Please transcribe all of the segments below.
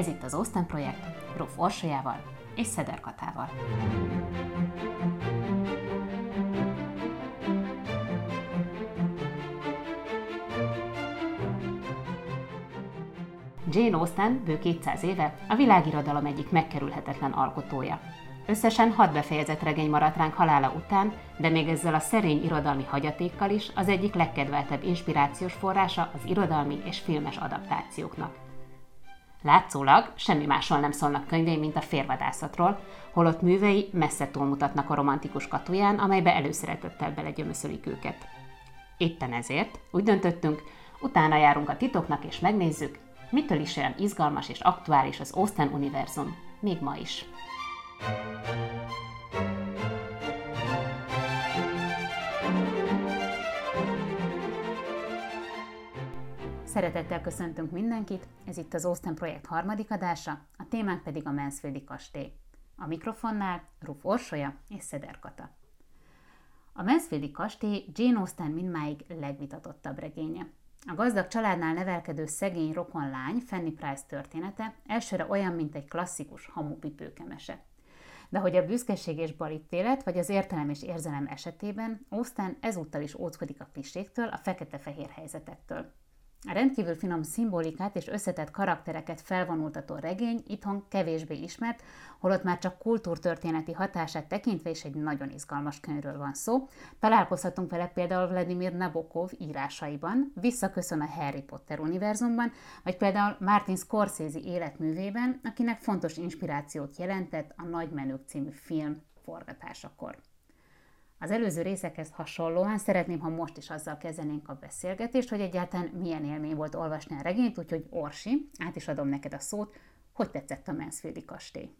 Ez itt az Austen projekt, Ruf Orsolyával és Szeder Katával. Jane Austen bő 200 éve a világirodalom egyik megkerülhetetlen alkotója. Összesen 6 befejezett regény maradt ránk halála után, de még ezzel a szerény irodalmi hagyatékkal is az egyik legkedveltebb inspirációs forrása az irodalmi és filmes adaptációknak. Látszólag semmi másról nem szólnak könyvei, mint a férvadászatról, holott művei messze túlmutatnak a romantikus katuján, amelybe előszeretettel belegyömöszölik őket. Éppen ezért úgy döntöttünk, utána járunk a titoknak és megnézzük, mitől is olyan izgalmas és aktuális az Austen univerzum, még ma is. Szeretettel köszöntünk mindenkit, ez itt az Austen projekt harmadik adása, a témánk pedig a Mansfieldi kastély. A mikrofonnál Ruf Orsolya és Szeder Kata. A Mansfieldi kastély Jane Austen mindmáig legvitatottabb regénye. A gazdag családnál nevelkedő szegény rokonlány Fanny Price története elsőre olyan, mint egy klasszikus hamupipőkemese. De hogy a büszkeség és balítélet, vagy az értelem és érzelem esetében Austen ezúttal is óckodik a kliséktől, a fekete-fehér helyzetektől. A rendkívül finom szimbolikát és összetett karaktereket felvonultató regény itthon kevésbé ismert, holott már csak kultúrtörténeti hatását tekintve is egy nagyon izgalmas könyvről van szó. Találkozhatunk vele például Vladimir Nabokov írásaiban, visszaköszön a Harry Potter univerzumban, vagy például Martin Scorsese életművében, akinek fontos inspirációt jelentett a Nagymenők című film forgatásakor. Az előző részekhez hasonlóan szeretném, ha most is azzal kezdenénk a beszélgetést, hogy egyáltalán milyen élmény volt olvasni a regényt, úgyhogy Orsi, át is adom neked a szót, hogy tetszett a Mansfieldi kastély.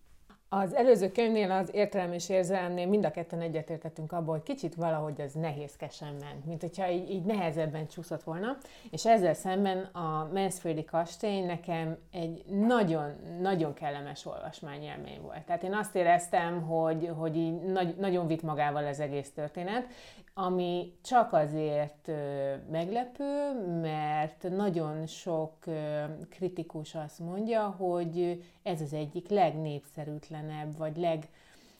Az előző könyvnél, az értelem és érzelemnél mind a ketten egyetértettünk abból, hogy kicsit valahogy ez nehézkesen ment, mint hogyha így nehezebben csúszott volna, és ezzel szemben a Mansfieldi kastély nekem egy nagyon kellemes olvasmányélmény volt. Tehát én azt éreztem, hogy így nagyon vitt magával az egész történet, ami csak azért meglepő, mert nagyon sok kritikus azt mondja, hogy ez az egyik legnépszerűtlenebb, vagy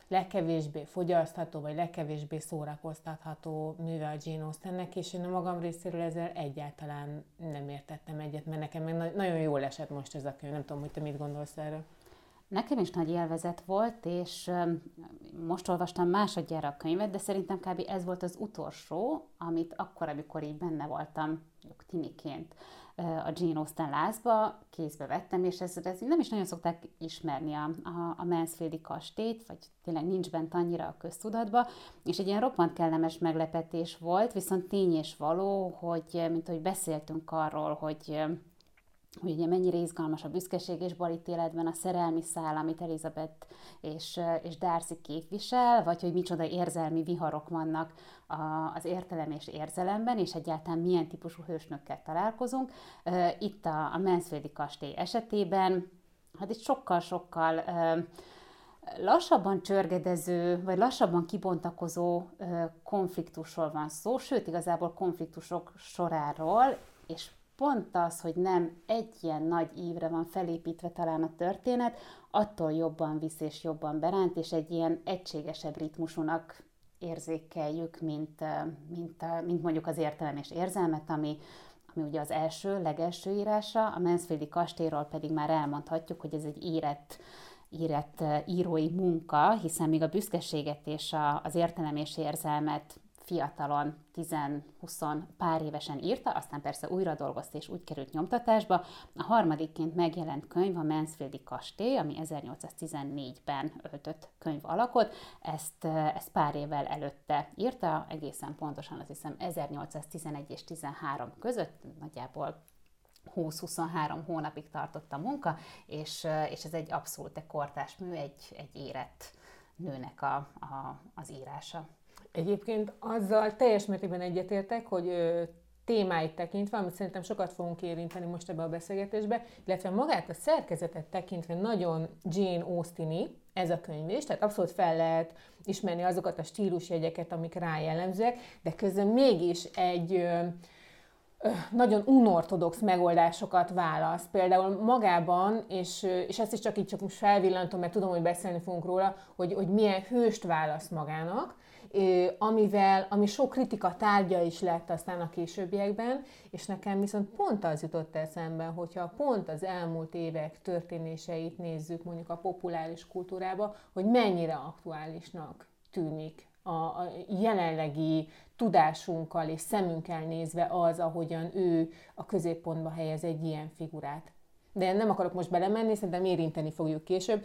legkevésbé fogyasztható, vagy legkevésbé szórakoztatható műve a Jane Austennek, és én a magam részéről ezzel egyáltalán nem értettem egyet, mert nekem meg nagyon jól esett most ez a könyv, nem tudom, hogy te mit gondolsz erről. Nekem is nagy élvezet volt, és most olvastam másodjára a könyvet, de szerintem kb. Ez volt az utolsó, amit akkor, amikor így benne voltam, tiniként a Jane Austen lázba, kézbe vettem, és ez nem is nagyon szokták ismerni a Mansfieldi kastélyt, vagy tényleg nincs bent annyira a köztudatba, és egy ilyen roppant kellemes meglepetés volt, viszont tény és való, hogy mint ahogy beszéltünk arról, hogy ugye mennyire izgalmas a büszkeség és balítéletben a szerelmi szál, amit Elizabeth és Darcy képvisel, vagy hogy micsoda érzelmi viharok vannak az értelem és érzelemben, és egyáltalán milyen típusú hősnökkel találkozunk. Itt a Mansfieldi kastély esetében, hát itt sokkal-sokkal lassabban csörgedező, vagy lassabban kibontakozó konfliktusról van szó, sőt, igazából konfliktusok soráról, és pont az, hogy nem egy ilyen nagy ívre van felépítve talán a történet, attól jobban visz és jobban beránt, és egy ilyen egységesebb ritmusúnak érzékeljük, mint mondjuk az értelem és érzelmet, ami ugye az legelső írása, a Mansfieldi kastélyról pedig már elmondhatjuk, hogy ez egy írett írói munka, hiszen még a büszkeséget és az értelem és érzelmet fiatalon, 10-20 pár évesen írta, aztán persze újra dolgozta és úgy került nyomtatásba. A harmadikként megjelent könyv a Mansfieldi kastély, ami 1814-ben öltött könyv alakot. Ezt pár évvel előtte írta, egészen pontosan azt hiszem 1811 és 13 között, nagyjából 20-23 hónapig tartott a munka, és ez egy abszolút kortárs mű, egy érett nőnek az írása. Egyébként azzal teljes mértékben egyetértek, hogy témáit tekintve, amit szerintem sokat fogunk érinteni most ebbe a beszélgetésbe, illetve magát a szerkezetet tekintve nagyon Jane Austeni ez a könyv is, tehát abszolút fel lehet ismerni azokat a stílusjegyeket, amik rá jellemzőek, de közben mégis egy nagyon unorthodox megoldásokat választ. Például magában, és ezt is csak így csak most felvillantom, mert tudom, hogy beszélni fogunk róla, hogy milyen hőst választ magának, ami sok kritika tárgya is lett aztán a későbbiekben, és nekem viszont pont az jutott eszembe, hogyha pont az elmúlt évek történéseit nézzük mondjuk a populáris kultúrába, hogy mennyire aktuálisnak tűnik a jelenlegi tudásunkkal és szemünkkel nézve az, ahogyan ő a középpontba helyez egy ilyen figurát. De nem akarok most belemenni, szerintem érinteni fogjuk később.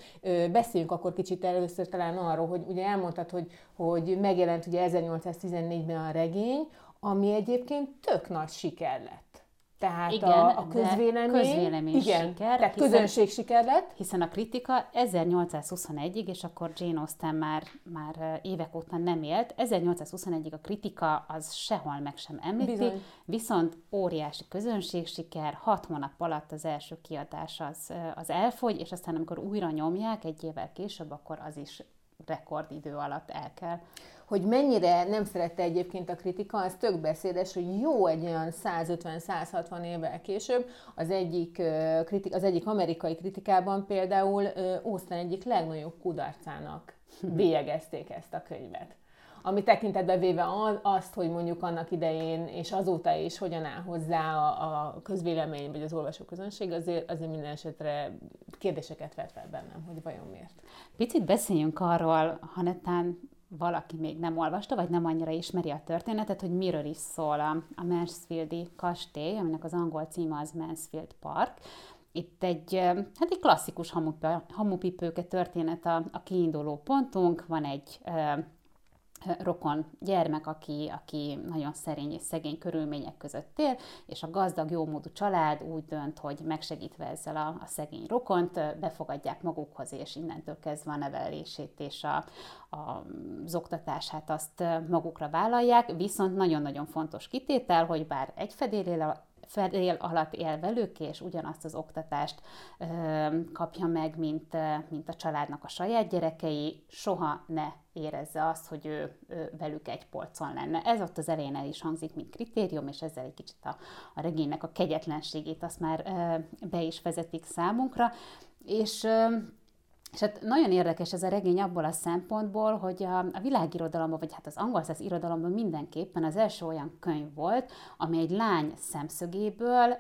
Beszéljünk akkor kicsit először talán arról, hogy ugye elmondtad, hogy megjelent ugye 1814-ben a regény, ami egyébként tök nagy siker lett. Tehát igen, a közvélemény igen, siker. Tehát közönség siker lett. Hiszen a kritika 1821-ig, és akkor Jane Austen már évek óta nem élt. 1821-ig a kritika az sehol meg sem említi, bizony. Viszont óriási közönség siker, 6 hónap alatt az első kiadás az elfogy, és aztán amikor újra nyomják egy évvel később, akkor az is rekordidő alatt el kell. Hogy mennyire nem szerette egyébként a kritika, az tök beszédes, hogy jó egy olyan 150-160 évvel később az egyik amerikai kritikában például Austen egyik legnagyobb kudarcának bélyegezték ezt a könyvet. Ami tekintetbe véve azt, hogy mondjuk annak idején és azóta is hogyan áll hozzá a közvélemény vagy az olvasóközönség, azért minden esetre kérdéseket vet fel bennem, hogy vajon miért. Picit beszéljünk arról, ha netán valaki még nem olvasta, vagy nem annyira ismeri a történetet, hogy miről is szól a Mansfieldi kastély, aminek az angol címe az Mansfield Park. Itt egy klasszikus hamupipőke történet a kiinduló pontunk. Van egy rokon gyermek, aki nagyon szerény és szegény körülmények között él, és a gazdag, jómódú család úgy dönt, hogy megsegítve ezzel a szegény rokont befogadják magukhoz, és innentől kezdve a nevelését és az oktatását azt magukra vállalják, viszont nagyon-nagyon fontos kitétel, hogy bár egy fedél alatt él velük, és ugyanazt az oktatást kapja meg, mint a családnak a saját gyerekei, soha ne érezze azt, hogy ő velük egy polcon lenne. Ez ott az elején el is hangzik, mint kritérium, és ezzel egy kicsit a regénynek a kegyetlenségét azt már be is vezetik számunkra, és hát nagyon érdekes ez a regény abból a szempontból, hogy a világirodalomban, vagy hát az angolszász irodalomban mindenképpen az első olyan könyv volt, ami egy lány szemszögéből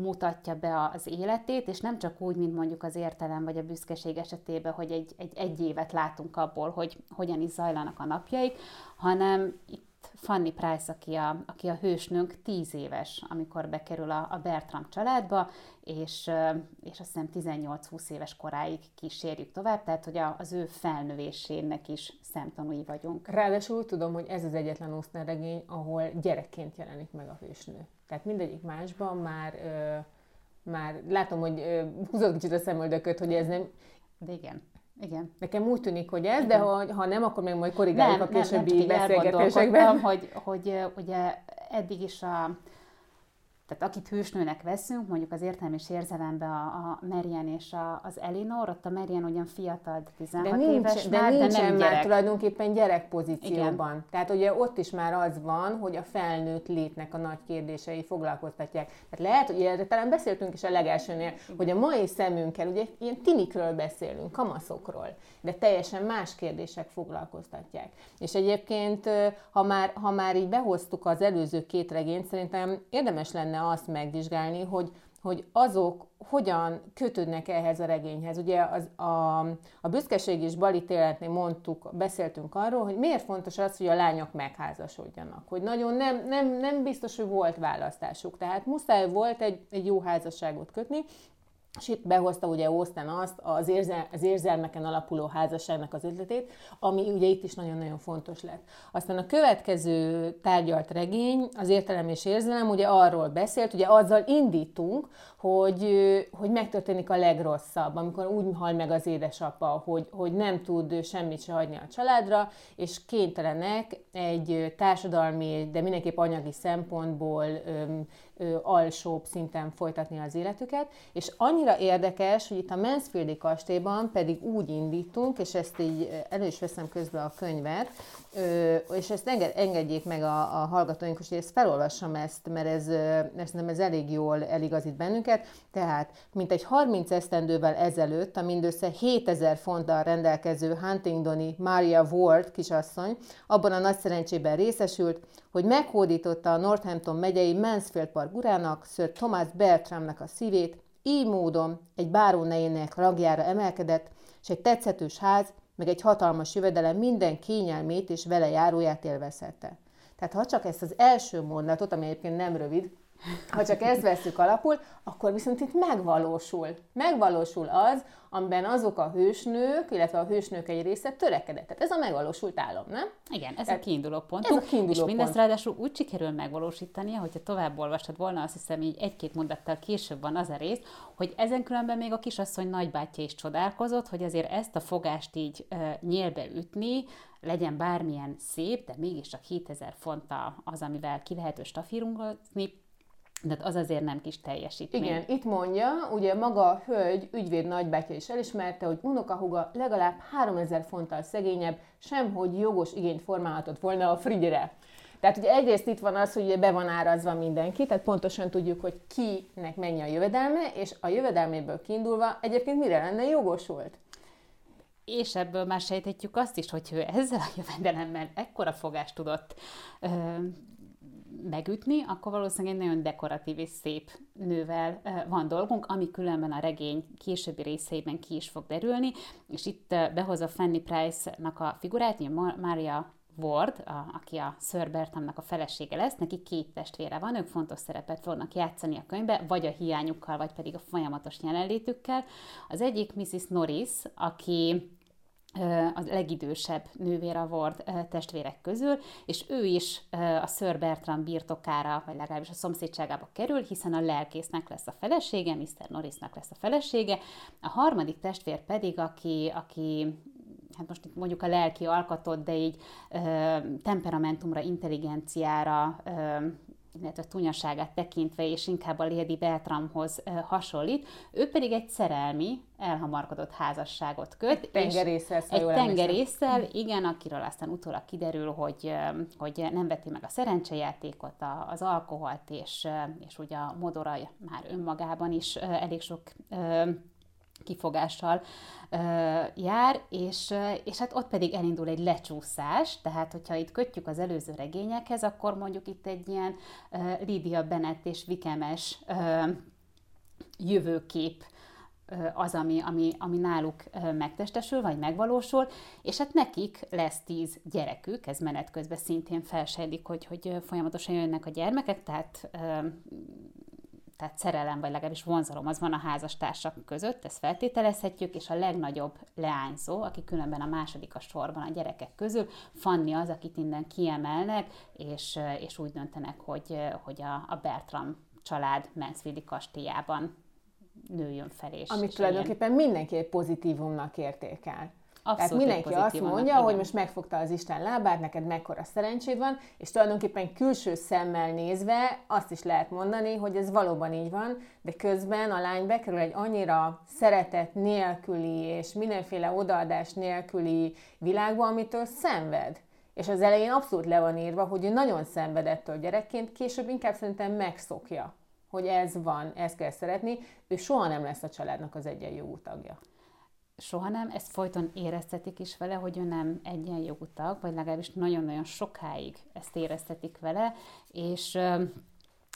mutatja be az életét, és nem csak úgy, mint mondjuk az értelem vagy a büszkeség esetében, hogy egy évet látunk abból, hogy hogyan is zajlanak a napjaik, hanem itt Fanny Price, aki a hősnőnk 10 éves, amikor bekerül a Bertram családba, és azt hiszem 18-20 éves koráig kísérjük tovább, tehát hogy az ő felnövésének is szemtanúi vagyunk. Ráadásul úgy tudom, hogy ez az egyetlen Austen regény, ahol gyerekként jelenik meg a hősnő. Tehát mindegyik másban már látom, hogy húzott kicsit a szemöldököt, hogy ez nem... De igen. Igen. Nekem úgy tűnik, hogy ez, igen. De ha nem, akkor még majd korrigáljuk a későbbi beszélgetésekben. Nem, hogy ugye eddig is tehát akit hősnőnek veszünk, mondjuk az értelmi érzelemben a Marian és az Elinor, ott a Marian ugyan fiatal, 16 éves, de nincsen már tulajdonképpen gyerek pozícióban. Igen. Tehát ugye ott is már az van, hogy a felnőtt létnek a nagy kérdései foglalkoztatják. Tehát lehet, hogy erre talán beszéltünk is a legelsőnél, hogy a mai szemünkkel, ugye ilyen tinikről beszélünk, kamaszokról, de teljesen más kérdések foglalkoztatják. És egyébként, ha már így behoztuk az előző 2 regényt, szerintem érdemes lenne azt megvizsgálni, hogy azok hogyan kötődnek ehhez a regényhez. Ugye a büszkeség és balítéletnél beszéltünk arról, hogy miért fontos az, hogy a lányok megházasodjanak. Hogy nagyon nem biztos, hogy volt választásuk. Tehát muszáj volt egy jó házasságot kötni, és itt behozta ugye Austen azt az érzelmeken alapuló házasságnak az ötletét, ami ugye itt is nagyon-nagyon fontos lett. Aztán a következő tárgyalt regény, az értelem és érzelem, ugye arról beszélt, ugye azzal indítunk, hogy megtörténik a legrosszabb, amikor úgy hal meg az édesapa, hogy nem tud semmit se hagyni a családra, és kénytelenek egy társadalmi, de mindenképp anyagi szempontból alsóbb szinten folytatni az életüket, és annyira érdekes, hogy itt a Mansfieldi kastélyban pedig úgy indítunk, és ezt így elő is veszem közben a könyvet, és ezt engedjék meg a hallgatóink, hogy ezt felolvassam mert ez elég jól eligazít bennünket. Tehát, mintegy 30 esztendővel ezelőtt a mindössze 7000 fonttal rendelkező huntingdoni Maria Ward kisasszony abban a nagy szerencsében részesült, hogy meghódította a Northampton megyei Mansfield park urának, Sir Thomas Bertramnak a szívét, így módon egy bárónéjének rangjára emelkedett, és egy tetszetős ház, meg egy hatalmas jövedelem minden kényelmét és vele járóját élvezhette. Tehát ha csak ezt az első mondatot, ami egyébként nem rövid, ha csak ezt veszük alapul, akkor viszont itt megvalósul. Megvalósul az, amiben azok a hősnők, illetve a hősnők egy része törekedett. Tehát ez a megvalósult álom, nem? Igen, ez tehát a kiinduló pontunk. Ez a kiinduló pont. És mindezt ráadásul úgy sikerül megvalósítania, hogyha tovább olvastad volna, azt hiszem így egy-két mondattal később van az a rész, hogy ezen különben még a kisasszony nagybátyja is csodálkozott, hogy azért ezt a fogást így nyélbe ütni, legyen bármilyen szép, de mégis csak 7000 fonttal az, amivel ki lehető stafírungozni. De az azért nem kis teljesítmény. Igen, itt mondja, ugye maga a hölgy ügyvéd nagybátyja is elismerte, hogy unokahúga legalább 3000 fonttal szegényebb, semhogy jogos igényt formálhatott volna a frigyre. Tehát ugye egyrészt itt van az, hogy be van árazva mindenki, tehát pontosan tudjuk, hogy kinek mennyi a jövedelme, és a jövedelméből kiindulva egyébként mire lenne jogosult. És ebből már sejthetjük azt is, hogy ő ezzel a jövedelemmel ekkora fogást tudott megütni, akkor valószínűleg egy nagyon dekoratív és szép nővel van dolgunk, ami különben a regény későbbi részeiben ki is fog derülni, és itt behozza Fanny Price-nak a figurát, Maria Ward, aki a Sir Bertramnak a felesége lesz, neki 2 testvére van, ők fontos szerepet fognak játszani a könyvbe, vagy a hiányukkal, vagy pedig a folyamatos jelenlétükkel. Az egyik Mrs. Norris, aki a legidősebb nővér a Ward testvérek közül, és ő is a Sir Bertram birtokára, vagy legalábbis a szomszédságába kerül, hiszen a lelkésznek lesz a felesége, Mr. Norrisnak lesz a felesége. A harmadik testvér pedig, aki hát most itt mondjuk a lelki alkatot, de így temperamentumra, intelligenciára, illetve tunyaságát tekintve, és inkább a Lady Bertramhoz hasonlít, ő pedig egy szerelmi, elhamarkodott házasságot köt. Egy tengerésszel, igen, akiről aztán utólag kiderül, hogy nem veti meg a szerencsejátékot, az alkoholt, és ugye a modora már önmagában is elég sok kifogással jár, és hát ott pedig elindul egy lecsúszás, tehát hogyha itt kötjük az előző regényekhez, akkor mondjuk itt egy ilyen Julia Bennet és vikemes jövőkép az, ami náluk megtestesül, vagy megvalósul, és hát nekik lesz 10 gyerekük, ez menet közben szintén felsejlik, hogy folyamatosan jönnek a gyermekek, tehát szerelem, vagy legalábbis vonzalom, az van a házastársak között, ezt feltételezhetjük, és a legnagyobb leányzó, aki különben a második a sorban a gyerekek közül, Fanny az, akit innen kiemelnek, és úgy döntenek, hogy a Bertram család Mansfieldi kastélyában nőjön fel. Amit tulajdonképpen mindenki egy pozitívumnak értékel. Abszolút. Tehát mindenki azt mondja, hogy most megfogta az Isten lábát, neked mekkora szerencséd van, és tulajdonképpen külső szemmel nézve azt is lehet mondani, hogy ez valóban így van, de közben a lány bekerül egy annyira szeretet nélküli és mindenféle odaadás nélküli világba, amitől szenved. És az elején abszolút le van írva, hogy ő nagyon szenvedettől gyerekként, később inkább szerintem megszokja, hogy ez van, ezt kell szeretni, ő soha nem lesz a családnak az egyenjogú tagja. Soha nem, ezt folyton éreztetik is vele, hogy ő nem egyenjogú tag, vagy legalábbis nagyon-nagyon sokáig ezt éreztetik vele, és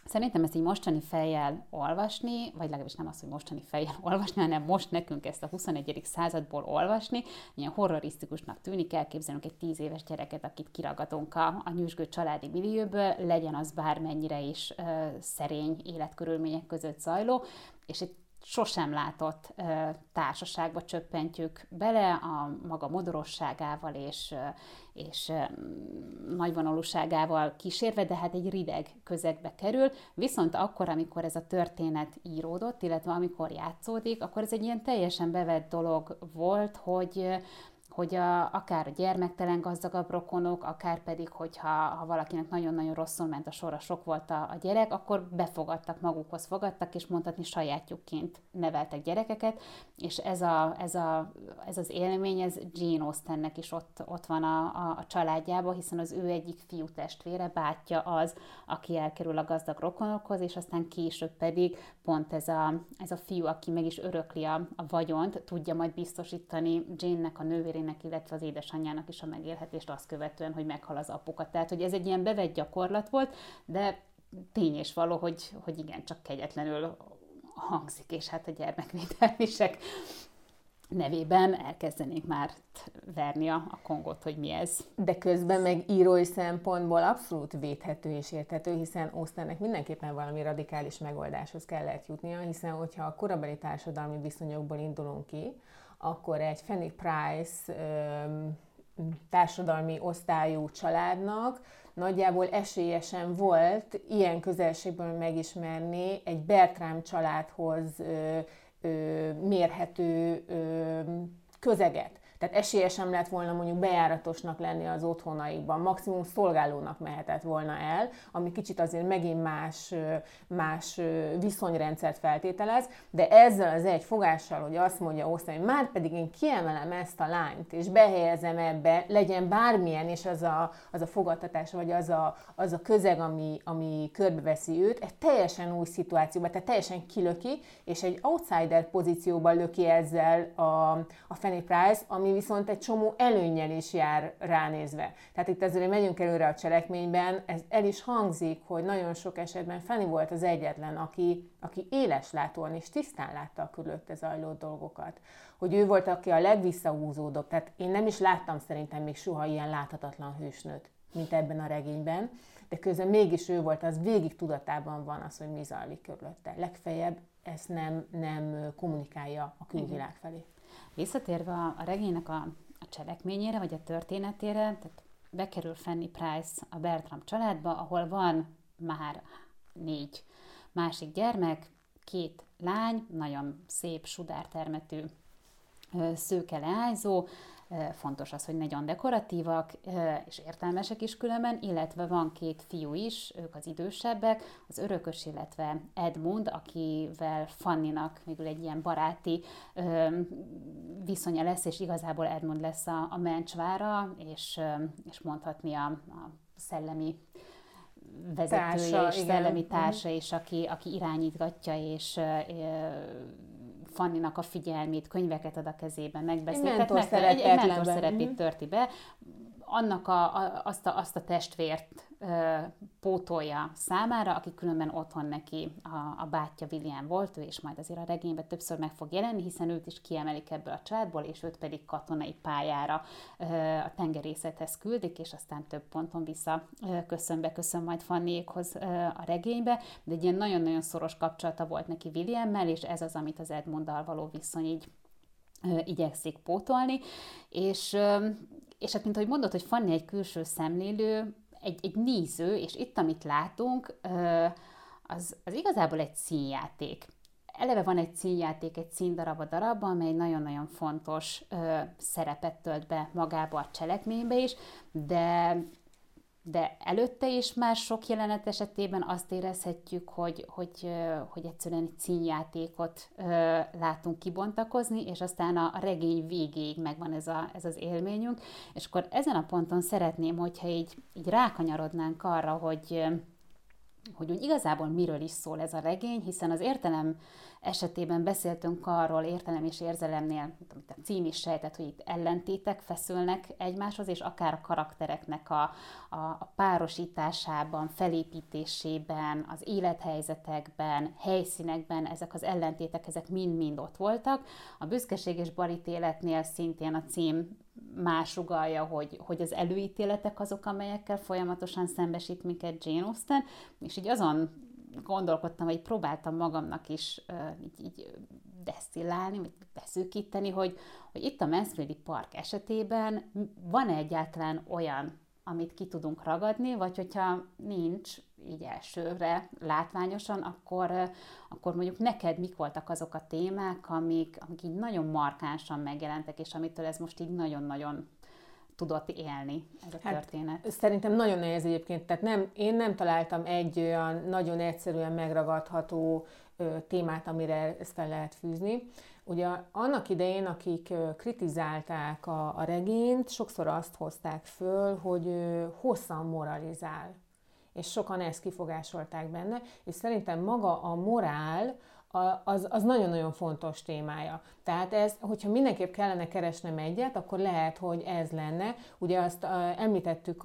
szerintem ezt így mostani fejjel olvasni, vagy legalábbis nem az, hogy mostani fejjel olvasni, hanem most nekünk ezt a 21. századból olvasni, ilyen horrorisztikusnak tűnik, elképzelünk egy 10 éves gyereket, akit kiragadunk a nyüzsgő családi millióből, legyen az bármennyire is szerény életkörülmények között zajló, és egy sosem látott társaságba csöppentjük bele a maga modorosságával és nagyvonalúságával kísérve, de hát egy rideg közegbe kerül, viszont akkor, amikor ez a történet íródott, illetve amikor játszódik, akkor ez egy ilyen teljesen bevett dolog volt, hogy hogy akár a gyermektelen gazdagabb rokonok, akár pedig, hogyha valakinek nagyon-nagyon rosszul ment a sorra, sok volt a gyerek, akkor befogadtak, magukhoz fogadtak, és mondhatni sajátjukként neveltek gyerekeket, és ez az élmény, ez Jane Austennek is ott van a családjában, hiszen az ő egyik fiú testvére, bátyja az, aki elkerül a gazdag rokonokhoz, és aztán később pedig pont ez a fiú, aki meg is örökli a vagyont, tudja majd biztosítani Jane-nek, a nővérének, illetve az édesanyjának is a megélhetést azt követően, hogy meghal az apuka. Tehát, hogy ez egy ilyen bevett gyakorlat volt, de tény és való, hogy igen, csak kegyetlenül hangzik, és hát a gyermekvédelmisek nevében elkezdenék már verni a Kongot, hogy mi ez. De közben meg írói szempontból abszolút védhető és érthető, hiszen Austennek mindenképpen valami radikális megoldáshoz kellett jutnia, hiszen hogyha a korabeli társadalmi viszonyokból indulunk ki, akkor egy Fanny Price társadalmi osztályú családnak nagyjából esélye sem volt ilyen közelségből megismerni egy Bertram családhoz mérhető közeget. Tehát esélye sem lett volna mondjuk bejáratosnak lenni az otthonaikban, maximum szolgálónak mehetett volna el, ami kicsit azért megint más viszonyrendszert feltételez, de ezzel az egy fogással, hogy azt mondja Austen, hogy már pedig én kiemelem ezt a lányt, és behelyezem ebbe, legyen bármilyen, és az a fogadtatás, vagy az a közeg, ami körbeveszi őt, egy teljesen új szituációba, tehát teljesen kilöki, és egy outsider pozícióba löki ezzel a Fanny Price, ami viszont egy csomó előnnyel is jár ránézve. Tehát itt azért megyünk előre a cselekményben, ez el is hangzik, hogy nagyon sok esetben Fanny volt az egyetlen, aki éles látóan és tisztán látta a körülötte zajló dolgokat. Hogy ő volt, aki a legvisszahúzódóbb, tehát én nem is láttam szerintem még soha ilyen láthatatlan hősnőt, mint ebben a regényben, de közben mégis ő volt, az végig tudatában van az, hogy mi zajlik körülötte. Legfeljebb ezt nem kommunikálja a külvilág felé. Visszatérve a regénynek a cselekményére, vagy a történetére, tehát bekerül Fanny Price a Bertram családba, ahol van már 4 másik gyermek, 2 lány, nagyon szép, sudártermetű szőke leányzó, fontos az, hogy nagyon dekoratívak és értelmesek is különben, illetve van 2 fiú is, ők az idősebbek, az örökös, illetve Edmund, akivel Fannynak végül egy ilyen baráti viszonya lesz, és igazából Edmund lesz a mencsvára, és mondhatni a szellemi vezetője, társa, és igen. Szellemi társa, és aki irányítgatja, és Fannynak a figyelmét, könyveket ad a kezébe, megbeszél. Egy mentor szerepét törti be. Annak azt a testvért pótolja számára, aki különben otthon neki a bátyja William volt, ő, és majd azért a regényben többször meg fog jelenni, hiszen őt is kiemelik ebből a családból, és őt pedig katonai pályára a tengerészethez küldik, és aztán több ponton visszaköszön majd Fannyékhoz a regénybe, de egy ilyen nagyon-nagyon szoros kapcsolata volt neki Williammel, és ez az, amit az Edmunddal való viszony így igyekszik pótolni, és hát, mint ahogy mondod, hogy Fanny egy külső szemlélő, egy néző, és itt, amit látunk, az igazából egy színjáték. Eleve van egy színjáték, egy színdarab a darabban, amely nagyon-nagyon fontos szerepet tölt be magába a cselekménybe is, de előtte is már sok jelenet esetében azt érezhetjük, hogy egyszerűen egy színjátékot látunk kibontakozni, és aztán a regény végéig megvan ez az élményünk. És akkor ezen a ponton szeretném, hogyha így rákanyarodnánk arra, hogy úgy igazából miről is szól ez a regény, hiszen az értelem esetében beszéltünk arról, értelem és érzelemnél, amit a cím is sejtett, hogy itt ellentétek feszülnek egymáshoz, és akár a karaktereknek a párosításában, felépítésében, az élethelyzetekben, helyszínekben ezek az ellentétek, ezek mind-mind ott voltak. A büszkeség és balítéletnél szintén a cím más ugalja, hogy az előítéletek azok, amelyekkel folyamatosan szembesít minket Jane Austen, és így azon gondolkodtam, vagy próbáltam magamnak is így desztillálni, vagy beszűkíteni, hogy itt a Mansfieldi park esetében van-e egyáltalán olyan amit ki tudunk ragadni, vagy hogyha nincs így elsőre látványosan, akkor mondjuk neked mik voltak azok a témák, amik így nagyon markánsan megjelentek, és amitől ez most így nagyon-nagyon tudott élni ez a történet. Szerintem nagyon nehéz egyébként, tehát én nem találtam egy olyan nagyon egyszerűen megragadható témát, amire ezt fel lehet fűzni. Ugye annak idején, akik kritizálták a regényt, sokszor azt hozták föl, hogy hosszan moralizál, és sokan ezt kifogásolták benne, és szerintem maga a morál, az nagyon-nagyon fontos témája. Tehát ez, hogyha mindenképp kellene keresnem egyet, akkor lehet, hogy ez lenne. Ugye azt említettük,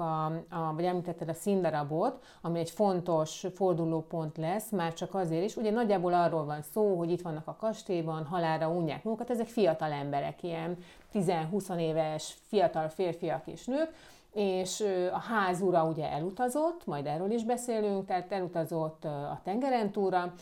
vagy említetted a színdarabot, ami egy fontos fordulópont lesz, már csak azért is. Ugye nagyjából arról van szó, hogy itt vannak a kastélyban, halálra unják magukat, ezek fiatal emberek, ilyen 10-20 éves fiatal férfiak és nők, és a házura ugye elutazott, majd erről is beszélünk, tehát elutazott a tengeren túlra.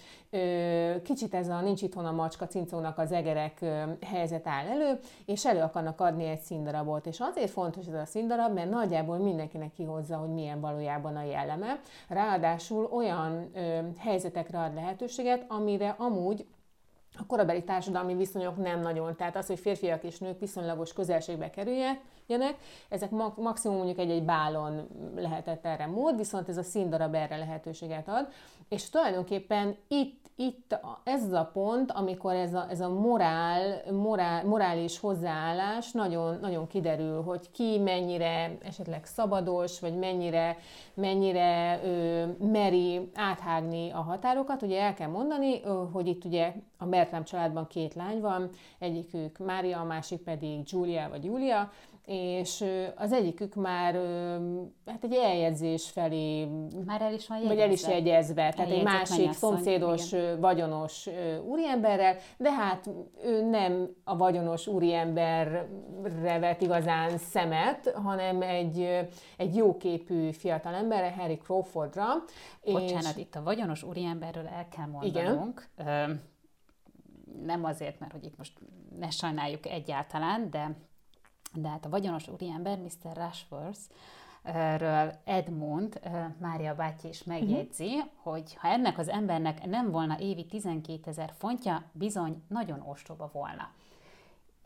Kicsit ez a Nincs itthon a macska cincónak az egerek helyzet áll elő, és elő akarnak adni egy színdarabot. És azért fontos ez a színdarab, mert nagyjából mindenkinek kihozza, hogy milyen valójában a jelleme. Ráadásul olyan helyzetekre ad lehetőséget, amire amúgy a korabeli társadalmi viszonyok nem nagyon. Tehát az, hogy férfiak és nők viszonylagos közelségbe kerüljenek, ezek maximum mondjuk egy-egy bálon lehetett erre mód, viszont ez a színdarab erre lehetőséget ad. És tulajdonképpen itt ez a pont, amikor ez a morális hozzáállás nagyon, nagyon kiderül, hogy ki mennyire esetleg szabados, vagy mennyire meri áthágni a határokat. Ugye el kell mondani, hogy itt ugye a Bertram családban 2 lány van, egyikük Mária, a másik pedig Julia, és az egyikük már egy eljegyzés felé, már el is van jegyezve. Vagy el is jegyezve, tehát egy másik szomszédos, igen, vagyonos úriemberrel, de hát ő nem a vagyonos úriemberre vet igazán szemet, hanem egy jóképű fiatalemberre, Henry Crawfordra. Bocsánat, és... itt a vagyonos úriemberről el kell mondanunk. Igen. Nem azért, mert hogy itt most ne sajnáljuk egyáltalán, de hát a vagyonos úriember, Mr. Rushworth, ről Edmund, Mária bátyja is megjegyzi, hogy ha ennek az embernek nem volna évi 12 000 fontja, bizony nagyon ostoba volna.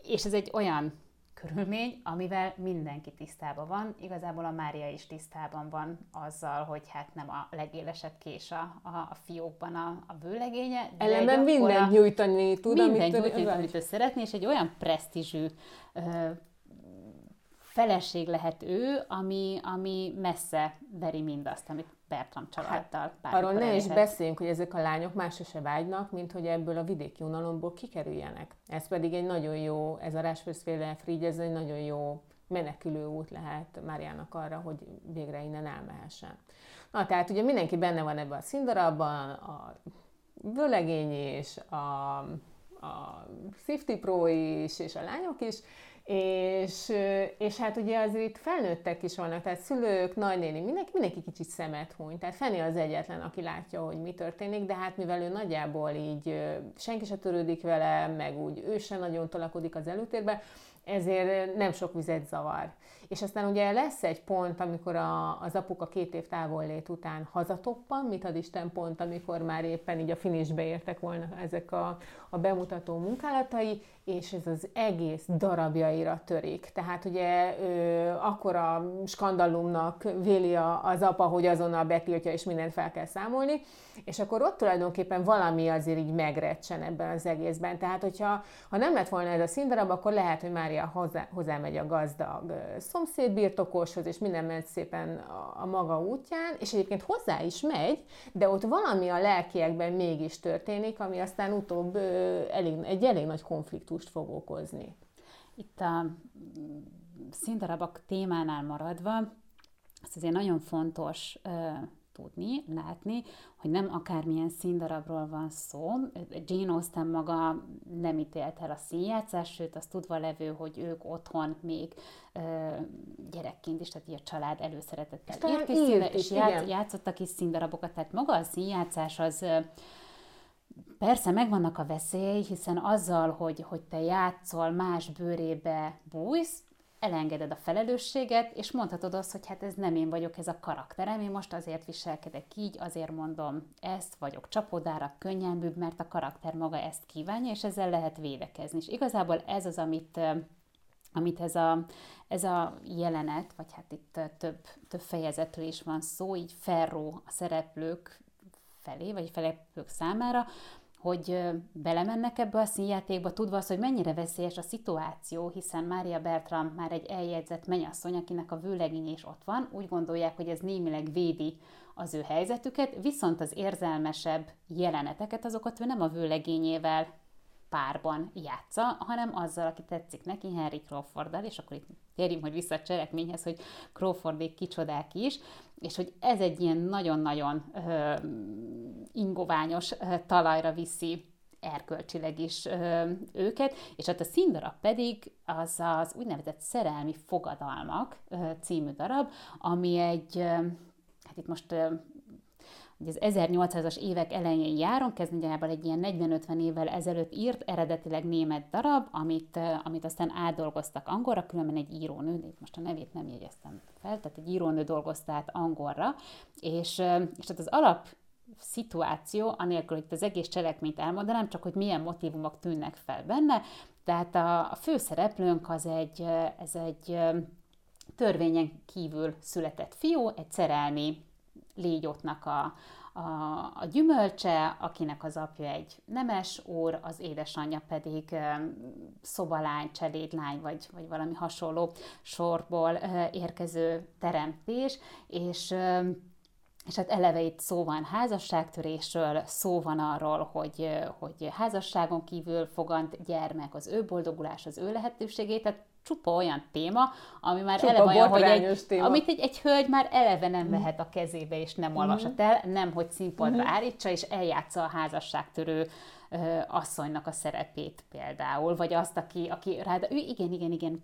És ez egy olyan körülmény, amivel mindenki tisztában van, igazából a Mária is tisztában van azzal, hogy hát nem a legélesebb kés a fiókban a vőlegénye. Ellenben mindent nyújtani tud, amit ő szeretné, és egy olyan presztízsű feleség lehet ő, ami messze veri mindazt, amit Bertram családdal. Arról ne is beszéljünk, hogy ezek a lányok másra se vágynak, mint hogy ebből a vidéki unalomból kikerüljenek. Ez pedig egy nagyon jó, ez a Rushworth-féle Frigy, ez egy nagyon jó menekülő út lehet Máriának arra, hogy végre innen elmehessen. Na, tehát ugye mindenki benne van ebben a színdarabban, a vőlegény és a Safety Pro is, és a lányok is, és hát ugye azért itt felnőttek is vannak, tehát szülők, nagynéni, mindenki kicsit szemet huny, tehát Fanny az egyetlen, aki látja, hogy mi történik, de hát mivel ő nagyjából így senki se törődik vele, meg úgy ő sem nagyon tolakodik az előtérbe, ezért nem sok vizet zavar. És aztán ugye lesz egy pont, amikor az apuka 2 év távollét után hazatoppan, mit ad Isten, pont amikor már éppen így a finishbe értek volna ezek a bemutató munkálatai, és ez az egész darabjaira törik. Tehát ugye akkora skandalumnak véli az apa, hogy azonnal betiltja, és mindent fel kell számolni, és akkor ott tulajdonképpen valami azért így megrecsen ebben az egészben. Tehát hogyha nem lett volna ez a színdarab, akkor lehet, hogy Mária hozzámegy a gazdag szomszédbirtokoshoz, és minden megy szépen a maga útján, és egyébként hozzá is megy, de ott valami a lelkiekben mégis történik, ami aztán utóbb elég nagy konfliktust fog okozni. Itt a színdarabok témánál maradva, ez azért nagyon fontos tudni, látni, hogy nem akármilyen színdarabról van szó. Jane Austen maga nem ítélt el a színjátszást, sőt, az tudva levő, hogy ők otthon még gyerekként is, tehát így a család előszeretettel játszottak is színdarabokat, tehát maga a színjátszás az persze megvannak a veszély, hiszen azzal, hogy te játszol, más bőrébe bújsz, elengeded a felelősséget, és mondhatod azt, hogy hát ez nem én vagyok, ez a karakterem, én most azért viselkedek így, azért mondom ezt, vagyok csapódára, könnyelműbb, mert a karakter maga ezt kívánja, és ezzel lehet védekezni. És igazából ez az, amit ez a jelenet, vagy hát itt több fejezetről is van szó, így felró a szereplők felé, vagy szereplők számára, hogy belemennek ebbe a színjátékba, tudva azt, hogy mennyire veszélyes a szituáció, hiszen Maria Bertram már egy eljegyzett menyasszony, akinek a vőlegénye is ott van, úgy gondolják, hogy ez némileg védi az ő helyzetüket, viszont az érzelmesebb jeleneteket azokat ő nem a vőlegényével párban játsza, hanem azzal, aki tetszik neki, Henry Crawforddal, és akkor itt térjünk, hogy vissza a cselekményhez, hogy Crawfordék kicsodák is, és hogy ez egy ilyen nagyon-nagyon ingoványos talajra viszi erkölcsileg is őket, és hát a színdarab pedig az úgynevezett Szerelmi Fogadalmak című darab, ami egy, hát itt most... az 1800-as évek elején járunk, ez nagyjából egy ilyen 40-50 évvel ezelőtt írt, eredetileg német darab, amit aztán átdolgoztak angolra, különben egy írónő, de itt most a nevét nem jegyeztem fel, tehát egy írónő dolgozta át angolra, és az alap szituáció, anélkül, hogy az egész cselekményt elmondanám, csak hogy milyen motívumok tűnnek fel benne, tehát a főszereplőnk ez egy törvényen kívül született fiú, egy szerelmi légyotnak a gyümölcse, akinek az apja egy nemes úr, az édesanyja pedig szobalány, cselédlány, vagy valami hasonló sorból érkező teremtés, és hát eleve itt szó van házasságtörésről, szó van arról, hogy házasságon kívül fogant gyermek, az ő boldogulás, az ő lehetőségét, tehát csupa olyan téma, ami már csupa eleve olyan, hogy amit egy hölgy már eleve nem vehet a kezébe, és nem olvashat el, nem hogy színpadra állítsa, és eljátsza a házasságtörő asszonynak a szerepét például, vagy azt, aki rád, ő igen,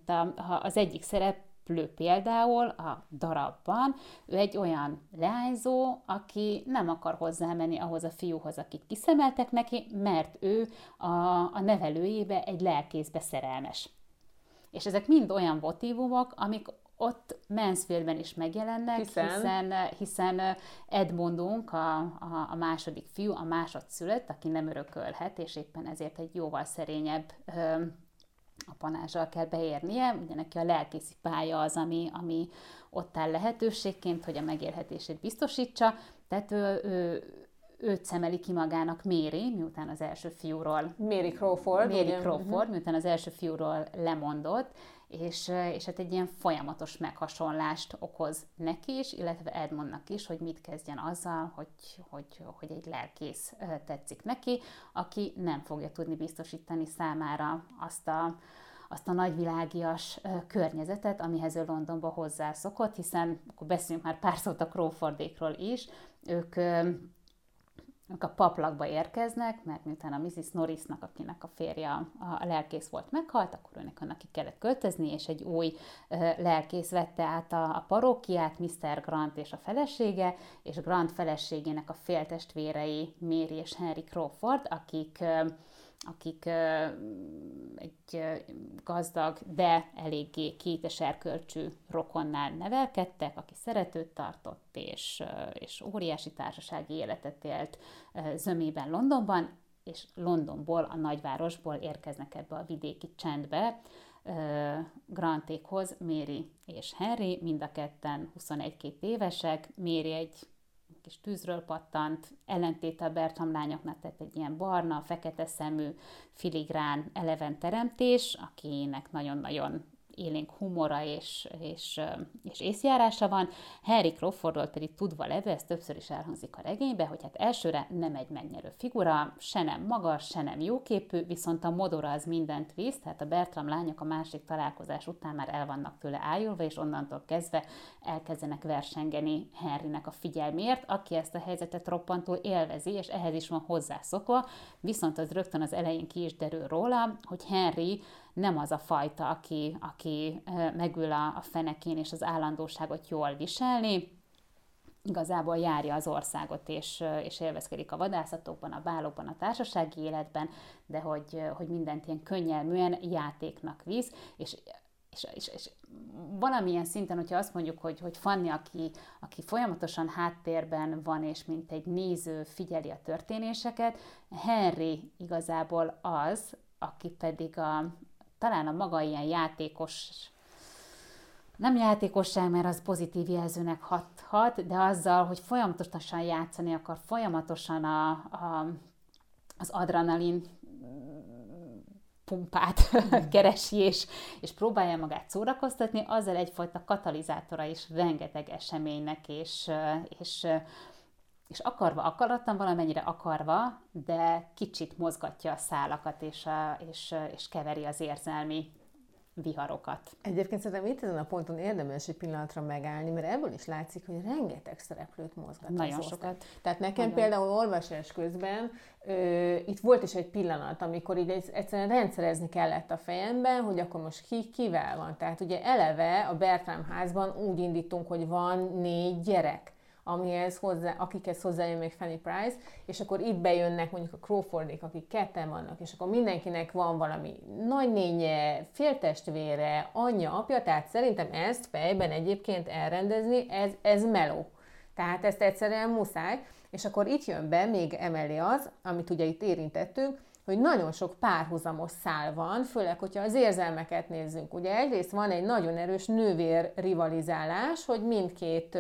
az egyik szereplő például a darabban, ő egy olyan leányzó, aki nem akar hozzámenni ahhoz a fiúhoz, akit kiszemeltek neki, mert ő a nevelőjébe, egy lelkészbe szerelmes. És ezek mind olyan motívumok, amik ott Mansfieldben is megjelennek, hiszen Edmundunk, a második fiú, a másodszülött, aki nem örökölhet, és éppen ezért egy jóval szerényebb apanázsal kell beérnie, ugye neki a lelkészi pálya az, ami ott áll lehetőségként, hogy a megélhetését biztosítsa, tehát őt szemeli ki magának Mary, miután az első fiúról... Mary Crawford, miután az első fiúról lemondott, és hát egy ilyen folyamatos meghasonlást okoz neki is, illetve Edmundnak is, hogy mit kezdjen azzal, hogy egy lelkész tetszik neki, aki nem fogja tudni biztosítani számára azt a nagyvilágias környezetet, amihez ő Londonba hozzászokott, hiszen akkor beszélünk már pár szót a Crawfordékról is, ők a paplakba érkeznek, mert miután a Mrs. Norrisnak, akinek a férje a lelkész volt, meghalt, akkor annak ki kellett költözni, és egy új lelkész vette át a parókiát, Mr. Grant és a felesége, és Grant feleségének a féltestvérei Mary és Henry Crawford, akik egy gazdag, de eléggé kétes erkölcsű rokonnál nevelkedtek, aki szeretőt tartott, és óriási társasági életet élt zömében Londonban, és Londonból, a nagyvárosból érkeznek ebbe a vidéki csendbe Grantékhoz, Mary és Henry, mind a ketten 21-22 évesek, Mary egy kis tűzről pattant, ellentéte a Bertram lányoknak, tehát egy ilyen barna, fekete szemű, filigrán, eleven teremtés, akinek nagyon-nagyon élénk humora és észjárása van. Henry Crawfordról pedig tudva levő, ez többször is elhangzik a regénybe, hogy hát elsőre nem egy megnyerő figura, se nem magas, se nem jóképű, viszont a modora az mindent visz, tehát a Bertram lányok a másik találkozás után már el vannak tőle ájulva, és onnantól kezdve elkezdenek versengeni Henrynek a figyelmért, aki ezt a helyzetet roppantul élvezi, és ehhez is van hozzászokva, viszont az rögtön az elején ki is derül róla, hogy Henry nem az a fajta, aki megül a fenekén, és az állandóságot jól viselni, igazából járja az országot, és élvezkedik a vadászatokban, a bálokban, a társasági életben, de hogy mindent ilyen könnyelműen játéknak visz, és És valamilyen szinten, hogyha azt mondjuk, hogy Fanny, aki folyamatosan háttérben van, és mint egy néző figyeli a történéseket, Henry igazából az, aki pedig talán a maga ilyen játékos, nem játékosság, mert az pozitív jelzőnek hathat, de azzal, hogy folyamatosan játszani akar, folyamatosan az adrenalin pumpát keresi, és próbálja magát szórakoztatni, azzal egyfajta katalizátora is rengeteg eseménynek, és akarva, akaratlan, valamennyire akarva, de kicsit mozgatja a szálakat, és keveri az érzelmi viharokat. Egyébként szerintem itt ezen a ponton érdemes egy pillanatra megállni, mert ebből is látszik, hogy rengeteg szereplőt mozgat. Nagyon sokat. Tehát nekem például olvasás közben itt volt is egy pillanat, amikor így egyszerűen rendszerezni kellett a fejemben, hogy akkor most kivel van. Tehát ugye eleve a Bertram házban úgy indítunk, hogy van 4 gyerek, akikhez hozzájön még Fanny Price, és akkor itt bejönnek mondjuk a Crawfordék, akik 2-en vannak, és akkor mindenkinek van valami nagynénye, féltestvére, anyja, apja, tehát szerintem ezt fejben egyébként elrendezni, ez meló. Tehát ezt egyszerűen muszáj, és akkor itt jön be még emellé az, amit ugye itt érintettünk, hogy nagyon sok párhuzamos szál van, főleg, hogyha az érzelmeket nézzünk. Ugye egyrészt van egy nagyon erős nővér rivalizálás, hogy mindkét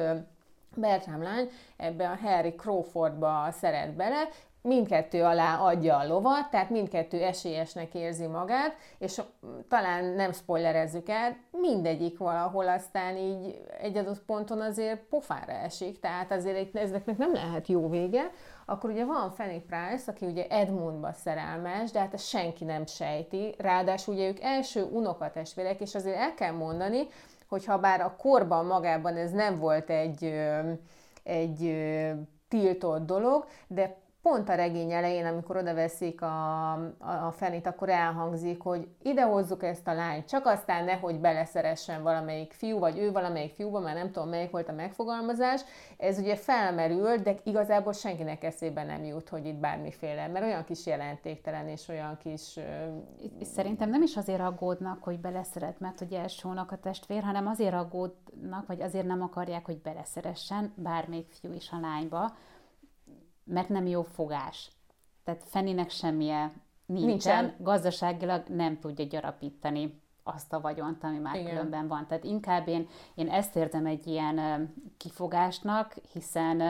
Bertram lány ebbe a Henry Crawfordba szeret bele, mindkettő alá adja a lovat, tehát mindkettő esélyesnek érzi magát, és talán nem spoilerezzük el, mindegyik valahol aztán így egy adott ponton azért pofára esik, tehát azért ezeknek nem lehet jó vége. Akkor ugye van Fanny Price, aki ugye Edmundba szerelmes, de hát ezt senki nem sejti, ráadásul ugye ők első unokatestvérek, és azért el kell mondani, hogyha bár a korban magában ez nem volt egy tiltott dolog, de pont a regény elején, amikor odaveszik a Fannyt, akkor elhangzik, hogy idehozzuk ezt a lányt, csak aztán nehogy beleszeressen valamelyik fiú, vagy ő valamelyik fiúba, már nem tudom, melyik volt a megfogalmazás. Ez ugye felmerül, de igazából senkinek eszébe nem jut, hogy itt bármiféle, mert olyan kis jelentéktelen, és olyan kis... Szerintem nem is azért aggódnak, hogy beleszeret, mert ugye elsőnak a testvér, hanem azért aggódnak, vagy azért nem akarják, hogy beleszeressen bármelyik fiú is a lányba, mert nem jó fogás. Tehát Fannynek semmije nincsen, gazdaságilag nem tudja gyarapítani azt a vagyont, ami már különben van. Tehát inkább én ezt érzem egy ilyen kifogásnak, hiszen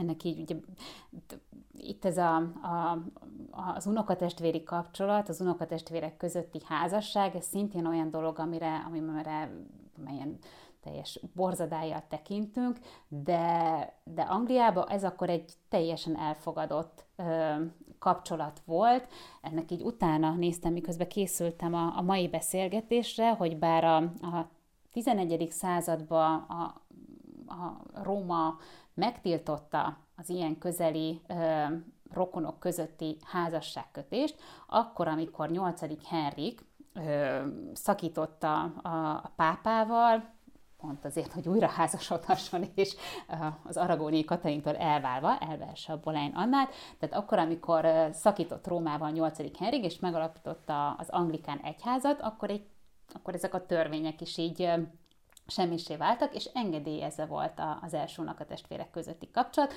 ennek így ugye, itt ez az unokatestvéri kapcsolat, az unokatestvérek közötti házasság, ez szintén olyan dolog, amelyen teljes borzadájjal tekintünk, de Angliában ez akkor egy teljesen elfogadott kapcsolat volt. Ennek így utána néztem, miközben készültem a mai beszélgetésre, hogy bár a 11. században a Róma megtiltotta az ilyen közeli rokonok közötti házasságkötést, akkor, amikor 8. Henrik szakította a pápával, pont azért, hogy újra házasodhasson, és az aragóniai Katalintól elválva, elverse a Boleyn Annát. Tehát akkor, amikor szakított Rómával 8. Henrik, és megalapította az anglikán egyházat, akkor ezek a törvények is így semmisé váltak, és engedélyezve volt az első unokatestvérek közötti kapcsolat.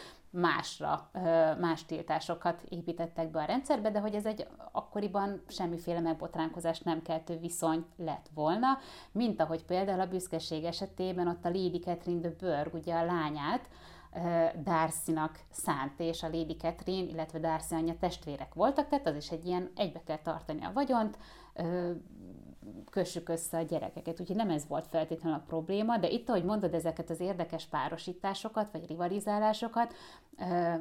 Más tiltásokat építettek be a rendszerbe, de hogy ez egy akkoriban semmiféle megbotránkozást nem keltő viszony lett volna, mint ahogy például a büszkeség esetében ott a Lady Catherine de Bourgh, ugye a lányát, Darcy-nak szánt, és a Lady Catherine, illetve Darcy anyja testvérek voltak, tehát az is egy ilyen, egybe kell tartani a vagyont, kössük össze a gyerekeket. Úgyhogy nem ez volt feltétlenül a probléma, de itt, ahogy mondod, ezeket az érdekes párosításokat, vagy rivalizálásokat,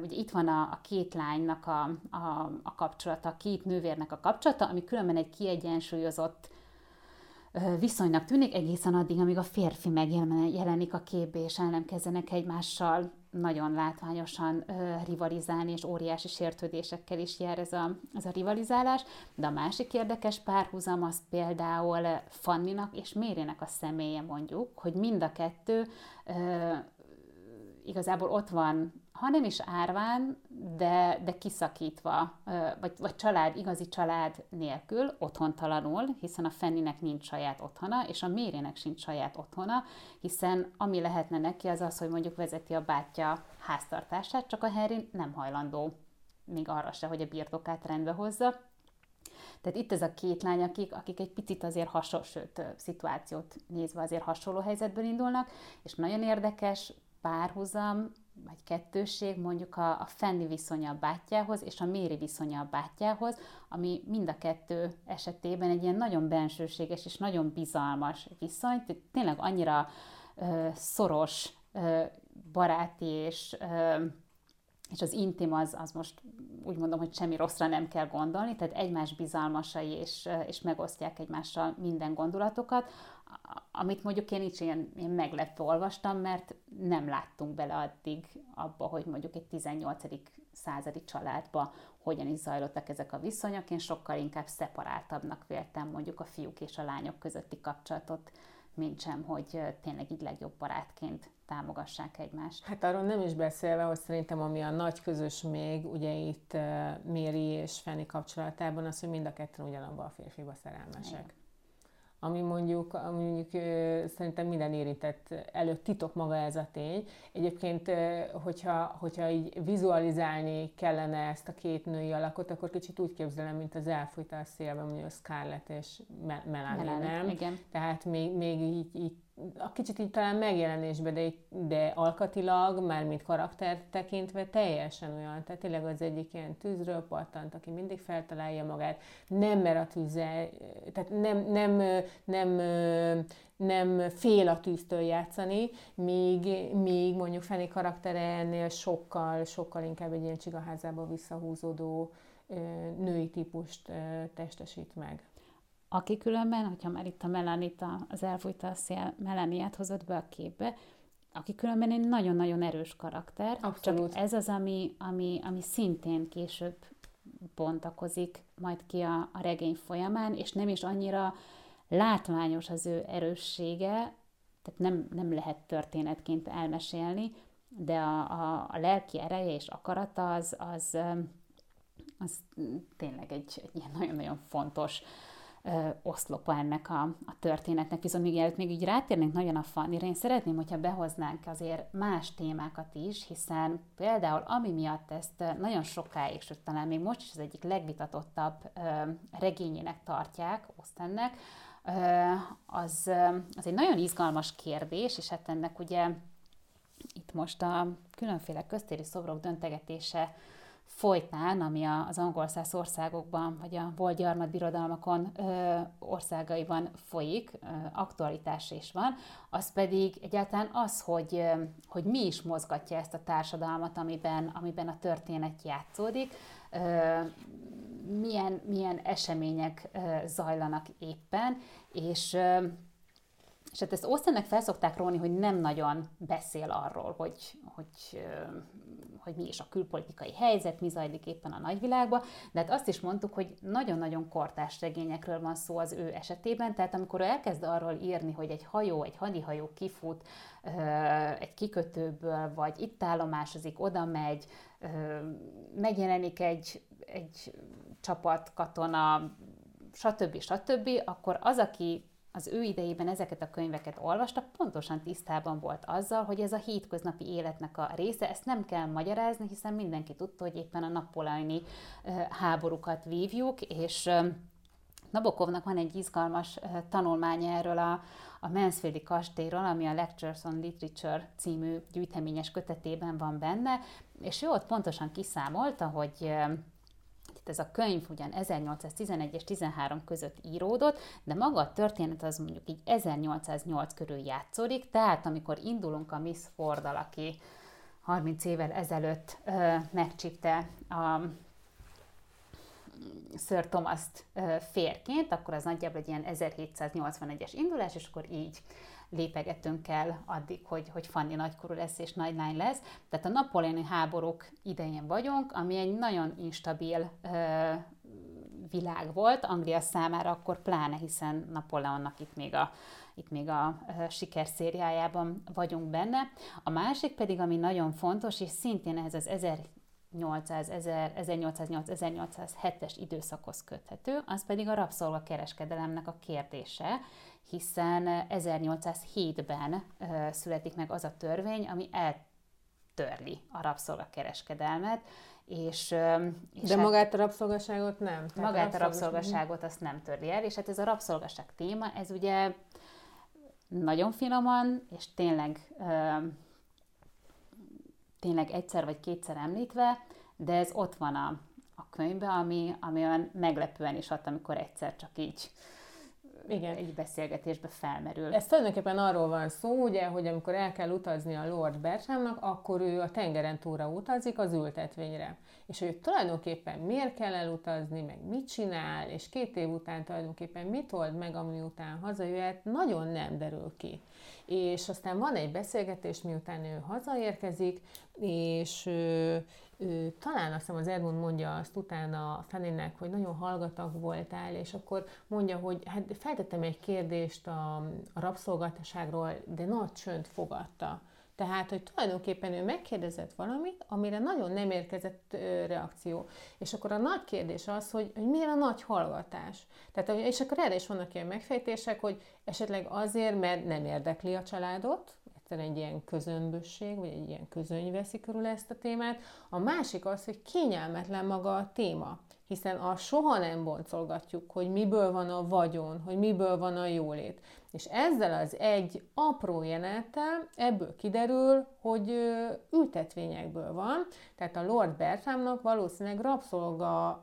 ugye itt van a két lánynak a kapcsolata, a két nővérnek a kapcsolata, ami különben egy kiegyensúlyozott viszonynak tűnik egészen addig, amíg a férfi megjelenik a képbe, és el nem kezdenek egymással nagyon látványosan rivalizálni, és óriási sértődésekkel is jár ez a rivalizálás. De a másik érdekes párhuzam az például Fannynak és Marynek a személye, mondjuk, hogy mind a kettő igazából ott van, ha nem is árván, de kiszakítva, vagy család, igazi család nélkül, otthontalanul, hiszen a Fannynek nincs saját otthona, és a Marynek sincs saját otthona, hiszen ami lehetne neki az az, hogy mondjuk vezeti a bátyja háztartását, csak a Harry nem hajlandó még arra se, hogy a birtokát rendbe hozza. Tehát itt ez a két lány, akik egy picit azért sőt, szituációt nézve azért hasonló helyzetből indulnak, és nagyon érdekes párhuzam, vagy kettőség mondjuk a Fanny viszonya a bátyjához, és a Mary viszonya a bátyjához, ami mind a kettő esetében egy ilyen nagyon bensőséges és nagyon bizalmas viszony, tényleg annyira szoros, baráti és az intim az most úgy mondom, hogy semmi rosszra nem kell gondolni, tehát egymás bizalmasai, és megosztják egymással minden gondolatokat, amit mondjuk én is ilyen meglepve olvastam, mert nem láttunk bele addig abba, hogy mondjuk egy 18. századi családba hogyan is zajlottak ezek a viszonyok. Én sokkal inkább szeparáltabbnak véltem mondjuk a fiúk és a lányok közötti kapcsolatot, mintsem, hogy tényleg így legjobb barátként támogassák egymást. Hát arról nem is beszélve, hogy szerintem ami a nagy közös még, ugye itt Mary és Fanny kapcsolatában az, hogy mind a ketten ugyanabban a férfiba szerelmesek. Igen. Ami mondjuk szerintem minden érintett előtt titok maga ez a tény. Egyébként, hogyha így vizualizálni kellene ezt a két női alakot, akkor kicsit úgy képzelem, mint az Elfújta a szélben, mondjuk a Scarlett és Melanie, nem? Igen. Tehát még így a kicsit így talán megjelenésben, de alkatilag, mármint karakter tekintve teljesen olyan. Tehát tényleg az egyik ilyen tűzről pattant, aki mindig feltalálja magát, nem mer a tűzzel, tehát nem fél a tűztől játszani, míg mondjuk Fanny karaktere ennél sokkal inkább egy ilyen csigaházába visszahúzódó női típust testesít meg. Aki különben, hogyha már itt a Melanie-t, az Elfújta a szél Melanie-t hozott be a képbe, aki különben egy nagyon-nagyon erős karakter. Abszolút. Csak ez az, ami szintén később bontakozik majd ki a regény folyamán, és nem is annyira látványos az ő erőssége, tehát nem lehet történetként elmesélni, de a lelki ereje és akarata az tényleg egy nagyon-nagyon fontos oszlopa ennek a történetnek. Viszont még előtt még így rátérnénk nagyon a Fannyre, én szeretném, hogyha behoznánk azért más témákat is, hiszen például ami miatt ezt nagyon sokáig, sőt talán még most is az egyik legvitatottabb regényének tartják, Austennek, az egy nagyon izgalmas kérdés, és hát ennek ugye itt most a különféle köztéri szobrok döntegetése folytán, ami az angolszász országokban, vagy a volt gyarmatbirodalmakon országaiban folyik, aktualitás is van, az pedig egyáltalán az, hogy mi is mozgatja ezt a társadalmat, amiben a történet játszódik, milyen események zajlanak éppen, és hát ezt Austennek felszokták róni, hogy nem nagyon beszél arról, hogy mi is a külpolitikai helyzet, mi zajlik éppen a nagyvilágban, de hát azt is mondtuk, hogy nagyon-nagyon kortárs regényekről van szó az ő esetében, tehát amikor ő elkezd arról írni, hogy egy hajó, egy hadihajó kifut egy kikötőből, vagy itt állomásozik, oda megy, megjelenik egy csapat katona, stb., akkor az, aki az ő idejében ezeket a könyveket olvasta, pontosan tisztában volt azzal, hogy ez a hétköznapi életnek a része, ezt nem kell magyarázni, hiszen mindenki tudta, hogy éppen a napóleoni háborúkat vívjuk, és Nabokovnak van egy izgalmas tanulmánya erről a Mansfieldi kastélyról, ami a Lectures on Literature című gyűjteményes kötetében van benne, és ő ott pontosan kiszámolta, hogy itt ez a könyv ugyan 1811 és 13 között íródott, de maga a történet az mondjuk így 1808 körül játszódik, tehát amikor indulunk a Miss Forddal, aki 30 évvel ezelőtt megcsípte a Sir Thomast férként, akkor az nagyjából egy ilyen 1781-es indulás, és akkor így lépegetünk el addig, hogy Fanny nagykorú lesz és nagylány lesz. Tehát a napóleoni háborúk idején vagyunk, ami egy nagyon instabil világ volt, Anglia számára akkor pláne, hiszen Napóleonnak itt még a sikerszériájában vagyunk benne. A másik pedig, ami nagyon fontos, és szintén ez az 1808-1807-es időszakhoz köthető, az pedig a rabszolgakereskedelemnek a kérdése, hiszen 1807-ben születik meg az a törvény, ami eltörli a rabszolgakereskedelmet, és de hát magát a rabszolgaságot nem? Magát a rabszolgaságot azt nem törli el, és hát ez a rabszolgaság téma, ez ugye nagyon finoman, és tényleg egyszer vagy kétszer említve, de ez ott van a könyvben, ami olyan meglepően is ott, amikor egyszer csak így egy beszélgetésbe felmerül. Ez tulajdonképpen arról van szó, ugye, hogy amikor el kell utazni a Lord Bertramnak, akkor ő a tengeren túlra utazik az ültetvényre. És hogy tulajdonképpen miért kell elutazni, meg mit csinál, és 2 év után tulajdonképpen mit old meg, ami után hazajöhet, nagyon nem derül ki. És aztán van egy beszélgetés, miután ő hazaérkezik, és talán azt hiszem az Edmund mondja azt utána a Fannynek, hogy nagyon hallgatag voltál, és akkor mondja, hogy hát feltettem egy kérdést a rabszolgaságról, de nagy csönd fogadta. Tehát, hogy tulajdonképpen ő megkérdezett valamit, amire nagyon nem érkezett reakció. És akkor a nagy kérdés az, hogy miért a nagy hallgatás. Tehát, és akkor erre is vannak ilyen megfejtések, hogy esetleg azért, mert nem érdekli a családot, egy ilyen közömbösség, vagy egy ilyen közöny veszi körül ezt a témát. A másik az, hogy kényelmetlen maga a téma, hiszen azt soha nem boncolgatjuk, hogy miből van a vagyon, hogy miből van a jólét. És ezzel az egy apró jelenettel ebből kiderül, hogy ültetvényekből van, tehát a Lord Bertramnak valószínűleg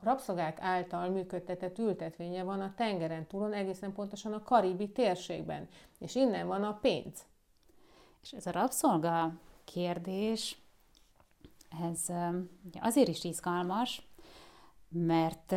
rabszolgák által működtetett ültetvénye van a tengeren túlon, egészen pontosan a karibi térségben, és innen van a pénz. És ez a rabszolga kérdés, ez azért is izgalmas, mert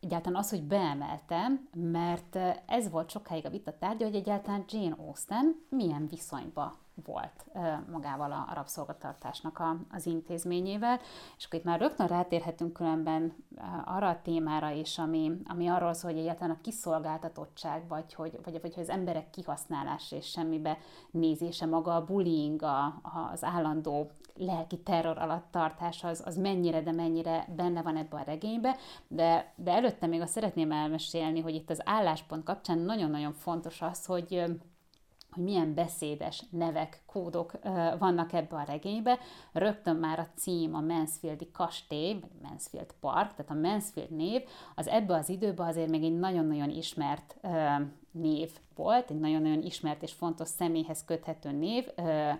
egyáltalán az, hogy beemeltem, mert ez volt sokáig a vita tárgya, hogy egyáltalán Jane Austen milyen viszonyba volt magával a rabszolgatartásnak az intézményével, és akkor itt már rögtön rátérhetünk különben arra a témára is, ami arról szól, hogy egyáltalán a kiszolgáltatottság, vagy hogy az emberek kihasználása és semmibe nézése, maga a bullying, az állandó lelki terror alatt tartás, az mennyire, de mennyire benne van ebben a regényben, de előtte még azt szeretném elmesélni, hogy itt az álláspont kapcsán nagyon-nagyon fontos az, hogy milyen beszédes nevek, kódok vannak ebbe a regénybe. Rögtön már a cím a Mansfieldi kastély, vagy Mansfield Park, tehát a Mansfield név, az ebbe az időben azért még egy nagyon-nagyon ismert név volt, egy nagyon-nagyon ismert és fontos személyhez köthető név,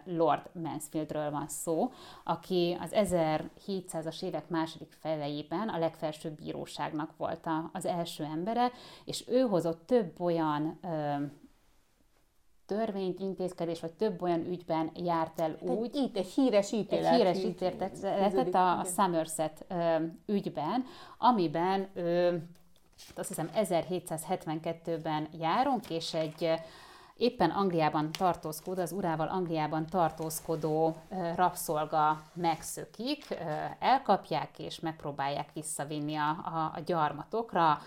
Lord Mansfieldről van szó, aki az 1700-as évek második felejében a legfelsőbb bíróságnak volt az első embere, és ő hozott több olyan törvényt, intézkedés, vagy több olyan ügyben járt el úgy. Egy híres ítélet. Egy híres ítéletet a Somerset ügyben, amiben azt hiszem 1772-ben járunk, és egy éppen Angliában tartózkodó, az urával Angliában tartózkodó rabszolga megszökik, elkapják, és megpróbálják visszavinni a gyarmatokra,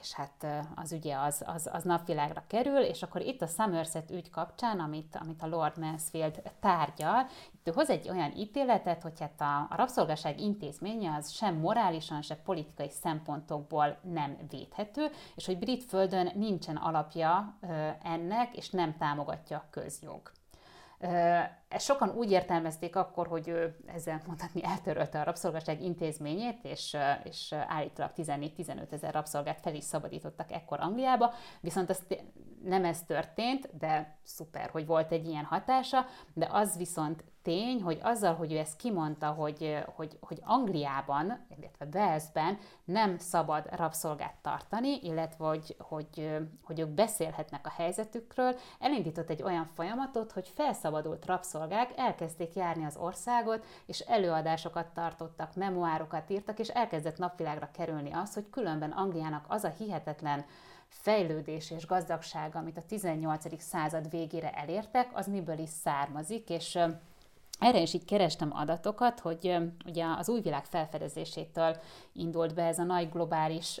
és hát az ügye az napvilágra kerül, és akkor itt a Somerset ügy kapcsán, amit a Lord Mansfield tárgyal, itt ő hoz egy olyan ítéletet, hogy hát a rabszolgaság intézménye az sem morálisan, sem politikai szempontokból nem védhető, és hogy brit földön nincsen alapja ennek, és nem támogatja a közjog. Ezt sokan úgy értelmezték akkor, hogy ő ezzel mondhatni eltörölte a rabszolgaság intézményét, és állítólag 14-15 000 rabszolgát fel is szabadítottak ekkor Angliába, viszont nem ez történt, de szuper, hogy volt egy ilyen hatása, de az viszont tény, hogy azzal, hogy ő ezt kimondta, hogy Angliában, illetve Walesben nem szabad rabszolgát tartani, illetve hogy ők beszélhetnek a helyzetükről, elindított egy olyan folyamatot, hogy felszabadult rabszolgák elkezdték járni az országot, és előadásokat tartottak, memoárokat írtak, és elkezdett napvilágra kerülni az, hogy különben Angliának az a hihetetlen fejlődés és gazdagság, amit a 18. század végére elértek, az miből is származik, és Erre is így kerestem adatokat, hogy ugye az új világ felfedezésétől indult be ez a nagy globális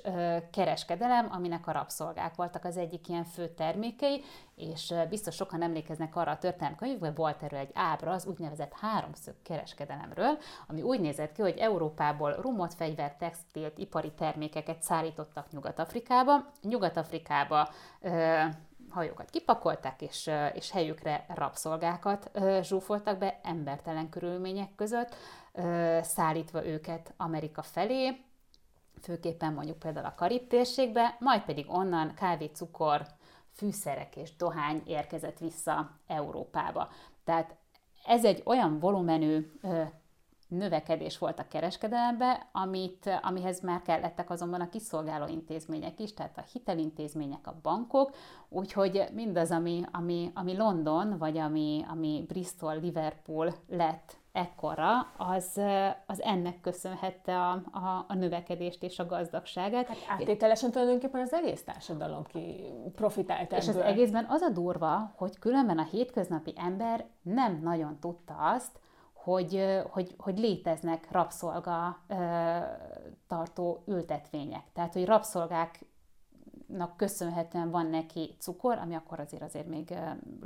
kereskedelem, aminek a rabszolgák voltak az egyik ilyen fő termékei, és biztos sokan emlékeznek arra a történelemkönyvben, volt erről egy ábra az úgynevezett háromszög kereskedelemről, ami úgy nézett ki, hogy Európából rumot, fegyvert, textilt, ipari termékeket szállítottak Nyugat-Afrikába. Nyugat-Afrikába hajókat kipakolták, és helyükre rabszolgákat zsúfoltak be embertelen körülmények között, szállítva őket Amerika felé, főképpen mondjuk például a Karib térségbe, majd pedig onnan kávé, cukor, fűszerek és dohány érkezett vissza Európába. Tehát ez egy olyan volumenű növekedés volt a kereskedelemben, amihez már kellettek azonban a kiszolgáló intézmények is, tehát a hitelintézmények, a bankok, úgyhogy mindaz, ami London, vagy ami Bristol, Liverpool lett ekkorra, az ennek köszönhette a növekedést és a gazdagságát. Hát áttételesen tulajdonképpen az egész társadalom profitált ebből. És az egészben az a durva, hogy különben a hétköznapi ember nem nagyon tudta azt, hogy léteznek rabszolga tartó ültetvények. Tehát, hogy rabszolgáknak köszönhetően van neki cukor, ami akkor azért még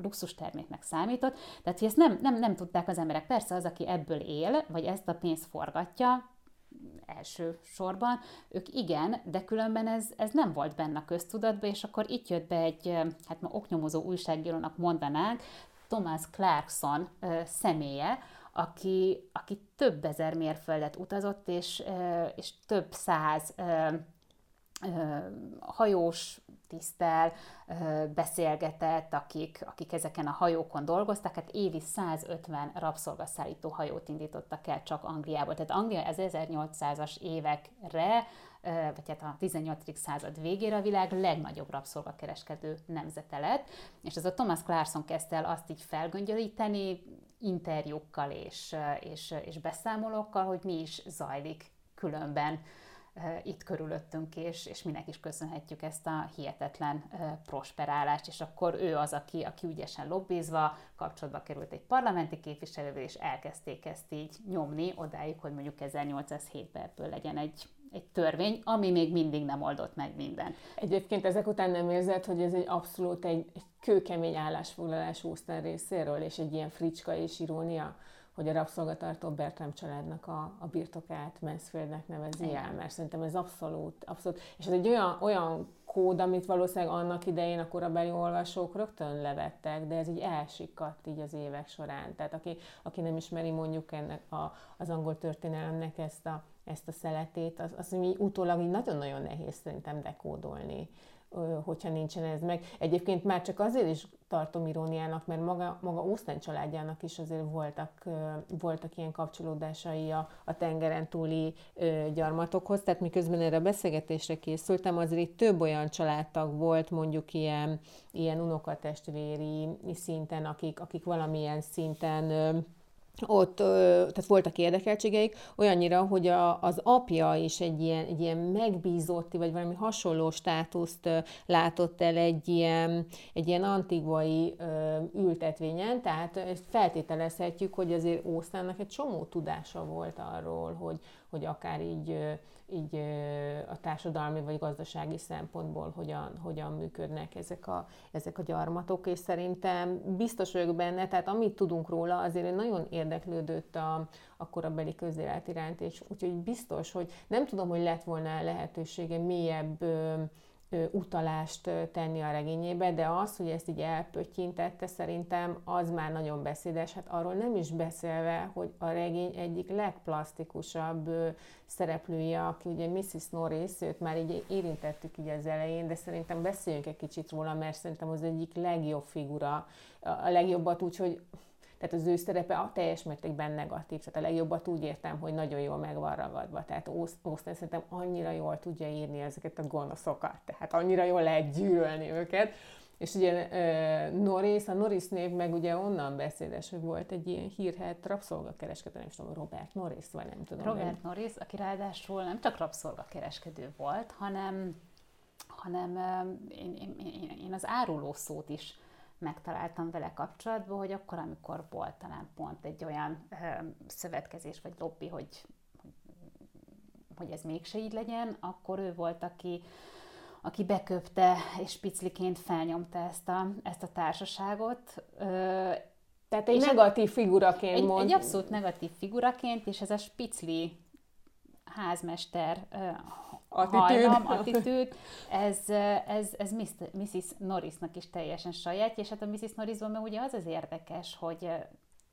luxus terméknek számított. Tehát, hogy ezt nem tudták az emberek. Persze az, aki ebből él, vagy ezt a pénzt forgatja, első sorban, ők igen, de különben ez nem volt benne a köztudatban, és akkor itt jött be egy, hát ma oknyomozó újságírónak mondanánk, Thomas Clarkson személye, aki több ezer mérföldet utazott, és több száz hajós tiszttel beszélgetett, akik ezeken a hajókon dolgoztak, hát évi 150 rabszolgaszállító hajót indítottak el csak Angliából. Tehát Anglia az 1800-as évekre, vagy hát a 18. század végére a világ legnagyobb rabszolgakereskedő nemzete lett, és ez a Thomas Clarkson kezdte el azt így felgöngyölíteni interjúkkal és beszámolókkal, hogy mi is zajlik különben itt körülöttünk, és minek is köszönhetjük ezt a hihetetlen prosperálást, és akkor ő az, aki ügyesen lobbizva kapcsolatba került egy parlamenti képviselővel, és elkezdték ezt így nyomni odáig, hogy mondjuk 1807-ben ebből legyen egy törvény, ami még mindig nem oldott meg mindent. Egyébként ezek után nem érzed, hogy ez egy abszolút egy kőkemény állásfoglalás Austen részéről, és egy ilyen fricska és irónia, hogy a rabszolgatartó Bertram családnak a birtokát Mansfieldnek nevezi el, mert szerintem ez abszolút, és ez egy olyan kód, amit valószínűleg annak idején a korabeli olvasók rögtön levettek, de ez így elsikadt így az évek során. Tehát aki nem ismeri mondjuk ennek az angol történelemnek ezt a szeletét, az utólag így nagyon-nagyon nehéz szerintem dekódolni, hogyha nincsen ez meg. Egyébként már csak azért is tartom iróniának, mert maga Austen családjának is azért voltak ilyen kapcsolódásai a tengeren túli gyarmatokhoz, tehát miközben erre a beszélgetésre készültem, azért több olyan családtag volt, mondjuk ilyen unokatestvéri szinten, akik valamilyen szinten ott, tehát voltak érdekeltségeik, olyannyira, hogy az apja is egy ilyen megbízotti, vagy valami hasonló státuszt látott el egy ilyen antigvai ültetvényen, tehát ezt feltételezhetjük, hogy azért Austennek egy csomó tudása volt arról, hogy akár így a társadalmi vagy gazdasági szempontból hogyan működnek ezek a gyarmatok, és szerintem biztos vagyok benne, tehát amit tudunk róla, azért nagyon érdeklődött a korabeli közélet iránt, és úgyhogy biztos, hogy nem tudom, hogy lett volna lehetősége mélyebb utalást tenni a regényébe, de az, hogy ezt így elpöttyintette, szerintem az már nagyon beszédes. Hát arról nem is beszélve, hogy a regény egyik legplasztikusabb szereplője, aki ugye Mrs. Norris, őt már így érintettük így az elején, de szerintem beszéljünk egy kicsit róla, mert szerintem az egyik legjobb figura, a legjobbat úgy, hogy tehát az ő szerepe a teljes mértékben negatív, tehát a legjobbat úgy értem, hogy nagyon jól meg van ragadva. Tehát Austen szerintem annyira jól tudja írni ezeket a gonoszokat, tehát annyira jól lehet gyűlölni őket. És ugye Norris, a Norris név meg ugye onnan beszédes, hogy volt egy ilyen hírhedt rabszolgakereskedő, nem tudom, Robert Norris, vagy nem tudom. Robert Norris, aki ráadásul nem csak rabszolgakereskedő volt, hanem én az áruló szót is megtaláltam vele kapcsolatban, hogy akkor, amikor volt talán pont egy olyan szövetkezés vagy lobby, hogy ez mégse így legyen, akkor ő volt, aki beköpte és picliként felnyomta ezt a társaságot. Tehát egy negatív figuraként mondta. Egy abszolút negatív figuraként, és ez a spicli házmester attitűd, ez Mrs. Norrisnak is teljesen sajátja, és hát a Mrs. Norrisban meg ugye az érdekes, hogy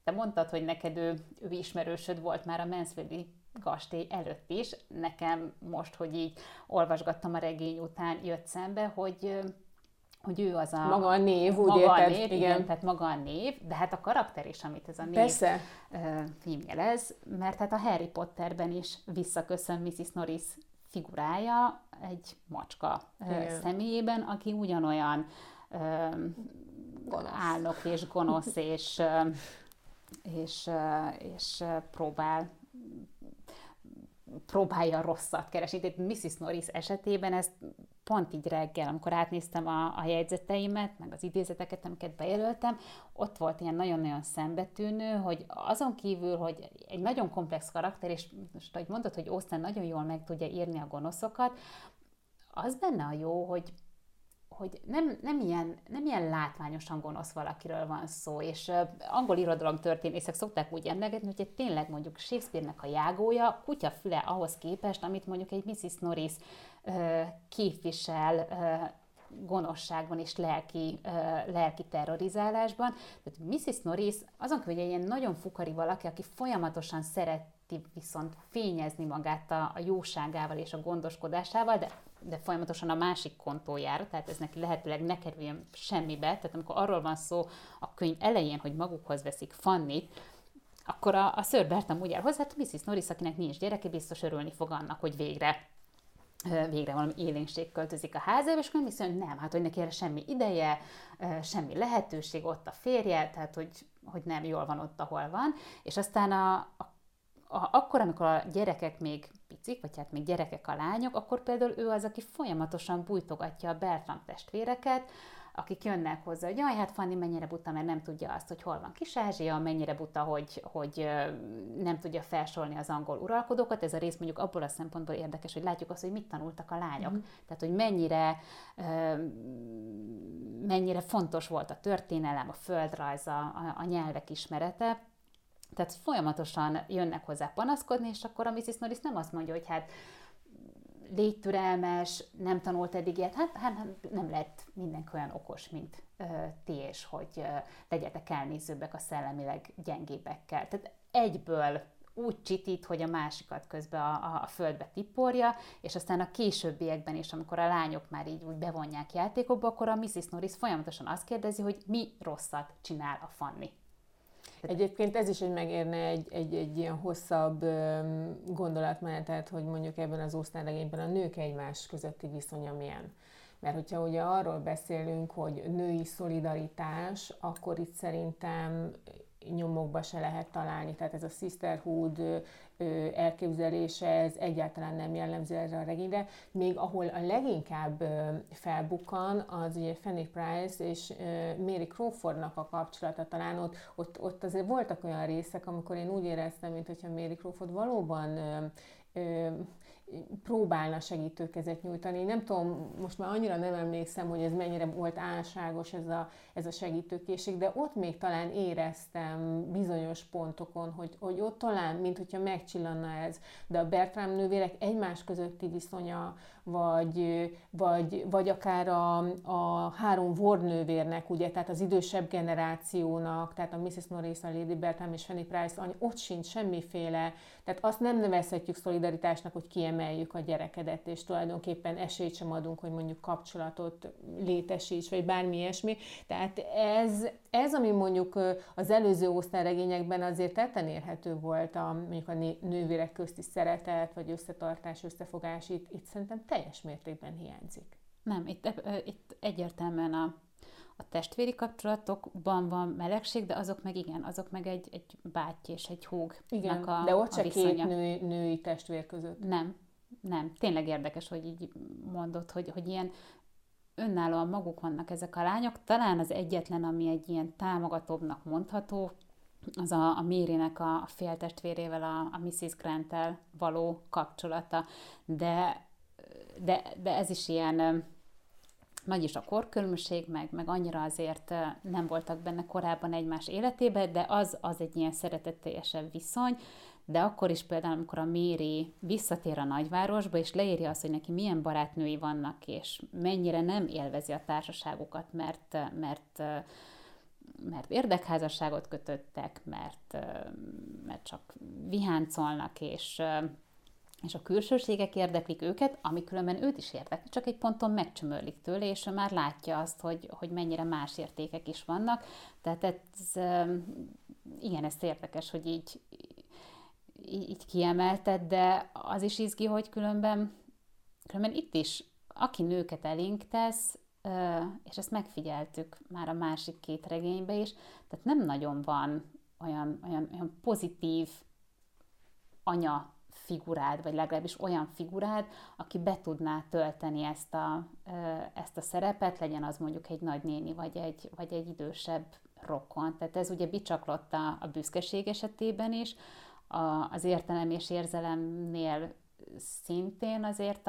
te mondtad, hogy neked ő ismerősöd volt már a Mansfieldi kastély előtt is. Nekem most, hogy így olvasgattam a regény után, jött szembe, hogy ő az a... Maga a név, úgy érted? Igen, tehát maga a név, de hát a karakter is, amit ez a név fémjelez, mert hát a Harry Potterben is visszaköszön Mrs. Norris figurája egy macska személyében, aki ugyanolyan álnok és gonosz, és próbálja rosszat keresni. Tehát Mrs. Norris esetében ezt pont így reggel, amikor átnéztem a jegyzeteimet, meg az idézeteket, amiket bejelöltem, ott volt ilyen nagyon-nagyon szembetűnő, hogy azon kívül, hogy egy nagyon komplex karakter, és most ahogy mondod, hogy Austen nagyon jól meg tudja írni a gonoszokat, az benne a jó, hogy nem ilyen látványosan gonosz valakiről van szó, és angol irodalomtörténészek szokták úgy emlegetni, hogy tényleg mondjuk Shakespeare-nek a jágója, kutyafüle ahhoz képest, amit mondjuk egy Mrs. Norris képvisel gonoszságban és lelki terrorizálásban. Tehát Mrs. Norris azon kívül, hogy egy ilyen nagyon fukari valaki, aki folyamatosan szereti viszont fényezni magát a jóságával és a gondoskodásával, de folyamatosan a másik kontól jár, tehát ez neki lehetőleg ne kerüljön semmibe. Tehát amikor arról van szó a könyv elején, hogy magukhoz veszik Fannyt, akkor a Sir Bertram úgy áll hozzá, hát Mrs. Norris, akinek nincs gyereke, biztos örülni fog annak, hogy végre valami élénkség költözik a házába, és akkor viszont nem, hát hogy neki erre semmi ideje, semmi lehetőség, ott a férje, tehát hogy nem jól van ott, ahol van. És aztán akkor, amikor a gyerekek még picik, vagy hát még gyerekek a lányok, akkor például ő az, aki folyamatosan bújtogatja a Bertram testvéreket, akik jönnek hozzá, hogy jaj, hát Fanny mennyire buta, mert nem tudja azt, hogy hol van Kis-Ázsia, mennyire buta, hogy nem tudja felsorolni az angol uralkodókat. Ez a rész mondjuk abból a szempontból érdekes, hogy látjuk azt, hogy mit tanultak a lányok. Mm. Tehát, hogy mennyire fontos volt a történelem, a földrajz, a nyelvek ismerete. Tehát folyamatosan jönnek hozzá panaszkodni, és akkor a Mrs. Norris nem azt mondja, hogy hát légy türelmes, nem tanult eddig ilyet, hát nem lett mindenki olyan okos, mint ti, és hogy legyetek elnézőbbek a szellemileg gyengébbekkel. Tehát egyből úgy csitít, hogy a másikat közben a földbe tiporja, és aztán a későbbiekben is, amikor a lányok már így úgy bevonják játékokba, akkor a Mrs. Norris folyamatosan azt kérdezi, hogy mi rosszat csinál a Fanny. Egyébként ez is megérne egy ilyen hosszabb gondolatmenetet, hogy mondjuk ebben az Austen regényben a nők egymás közötti viszonya milyen. Mert hogyha ugye arról beszélünk, hogy női szolidaritás, akkor itt szerintem nyomokba se lehet találni. Tehát ez a sisterhood elképzelése, ez egyáltalán nem jellemző erre a regényre. Még ahol a leginkább felbukkan, az ugye Fanny Price és Mary Crawfordnak a kapcsolata talán. Ott azért voltak olyan részek, amikor én úgy éreztem, mintha Mary Crawford valóban próbálna segítőkezet nyújtani. Nem tudom, most már annyira nem emlékszem, hogy ez mennyire volt álságos ez a segítőkészség, de ott még talán éreztem bizonyos pontokon, hogy ott talán, mint hogyha megcsillanna ez. De a Bertram nővérek egymás közötti viszonya, vagy akár a három Ward nővérnek, ugye, tehát az idősebb generációnak, tehát a Mrs. Norris, a Lady Bertram és Fanny Price, ott sincs semmiféle, tehát azt nem nevezhetjük szolidaritásnak, hogy kiemeljük a gyerekedet, és tulajdonképpen esélyt sem adunk, hogy mondjuk kapcsolatot létesíts, vagy bármi ilyesmi. Tehát ez ami mondjuk az előző Austen regényekben azért tetten érhető volt, mondjuk a nővérek közti szeretet, vagy összetartás, összefogás, itt szerintem teljes mértékben hiányzik. Nem, itt egyértelműen a testvéri kapcsolatokban van melegség, de azok meg igen, azok meg egy bátyja és egy húgnak a viszonya. Igen, de ott se két női testvér között. Nem, tényleg érdekes, hogy így mondod, hogy ilyen önállóan maguk vannak ezek a lányok. Talán az egyetlen, ami egy ilyen támogatóbbnak mondható, az a Marynek a féltestvérével, a Mrs. Grant-tel való kapcsolata. De ez is ilyen nagy is a korkülönbség, meg annyira azért nem voltak benne korábban egymás életében, de az egy ilyen szeretetteljesen viszony, de akkor is például, amikor a Mary visszatér a nagyvárosba, és leírja azt, hogy neki milyen barátnői vannak, és mennyire nem élvezi a társaságukat, mert érdekházasságot kötöttek, mert csak viháncolnak, és a külsőségek érdeklik őket, ami különben őt is érdekli, csak egy ponton megcsömörlik tőle, és ő már látja azt, hogy mennyire más értékek is vannak. Tehát ez érdekes, hogy így kiemelted, de az is izgi, hogy különben itt is, aki nőket elénk tesz, és ezt megfigyeltük már a másik két regényben is, tehát nem nagyon van olyan pozitív anya figurád, vagy legalábbis olyan figurád, aki be tudná tölteni ezt a szerepet, legyen az mondjuk egy nagynéni, vagy egy idősebb rokon. Tehát ez ugye bicsaklott a büszkeség esetében is, az értelem és érzelemnél szintén azért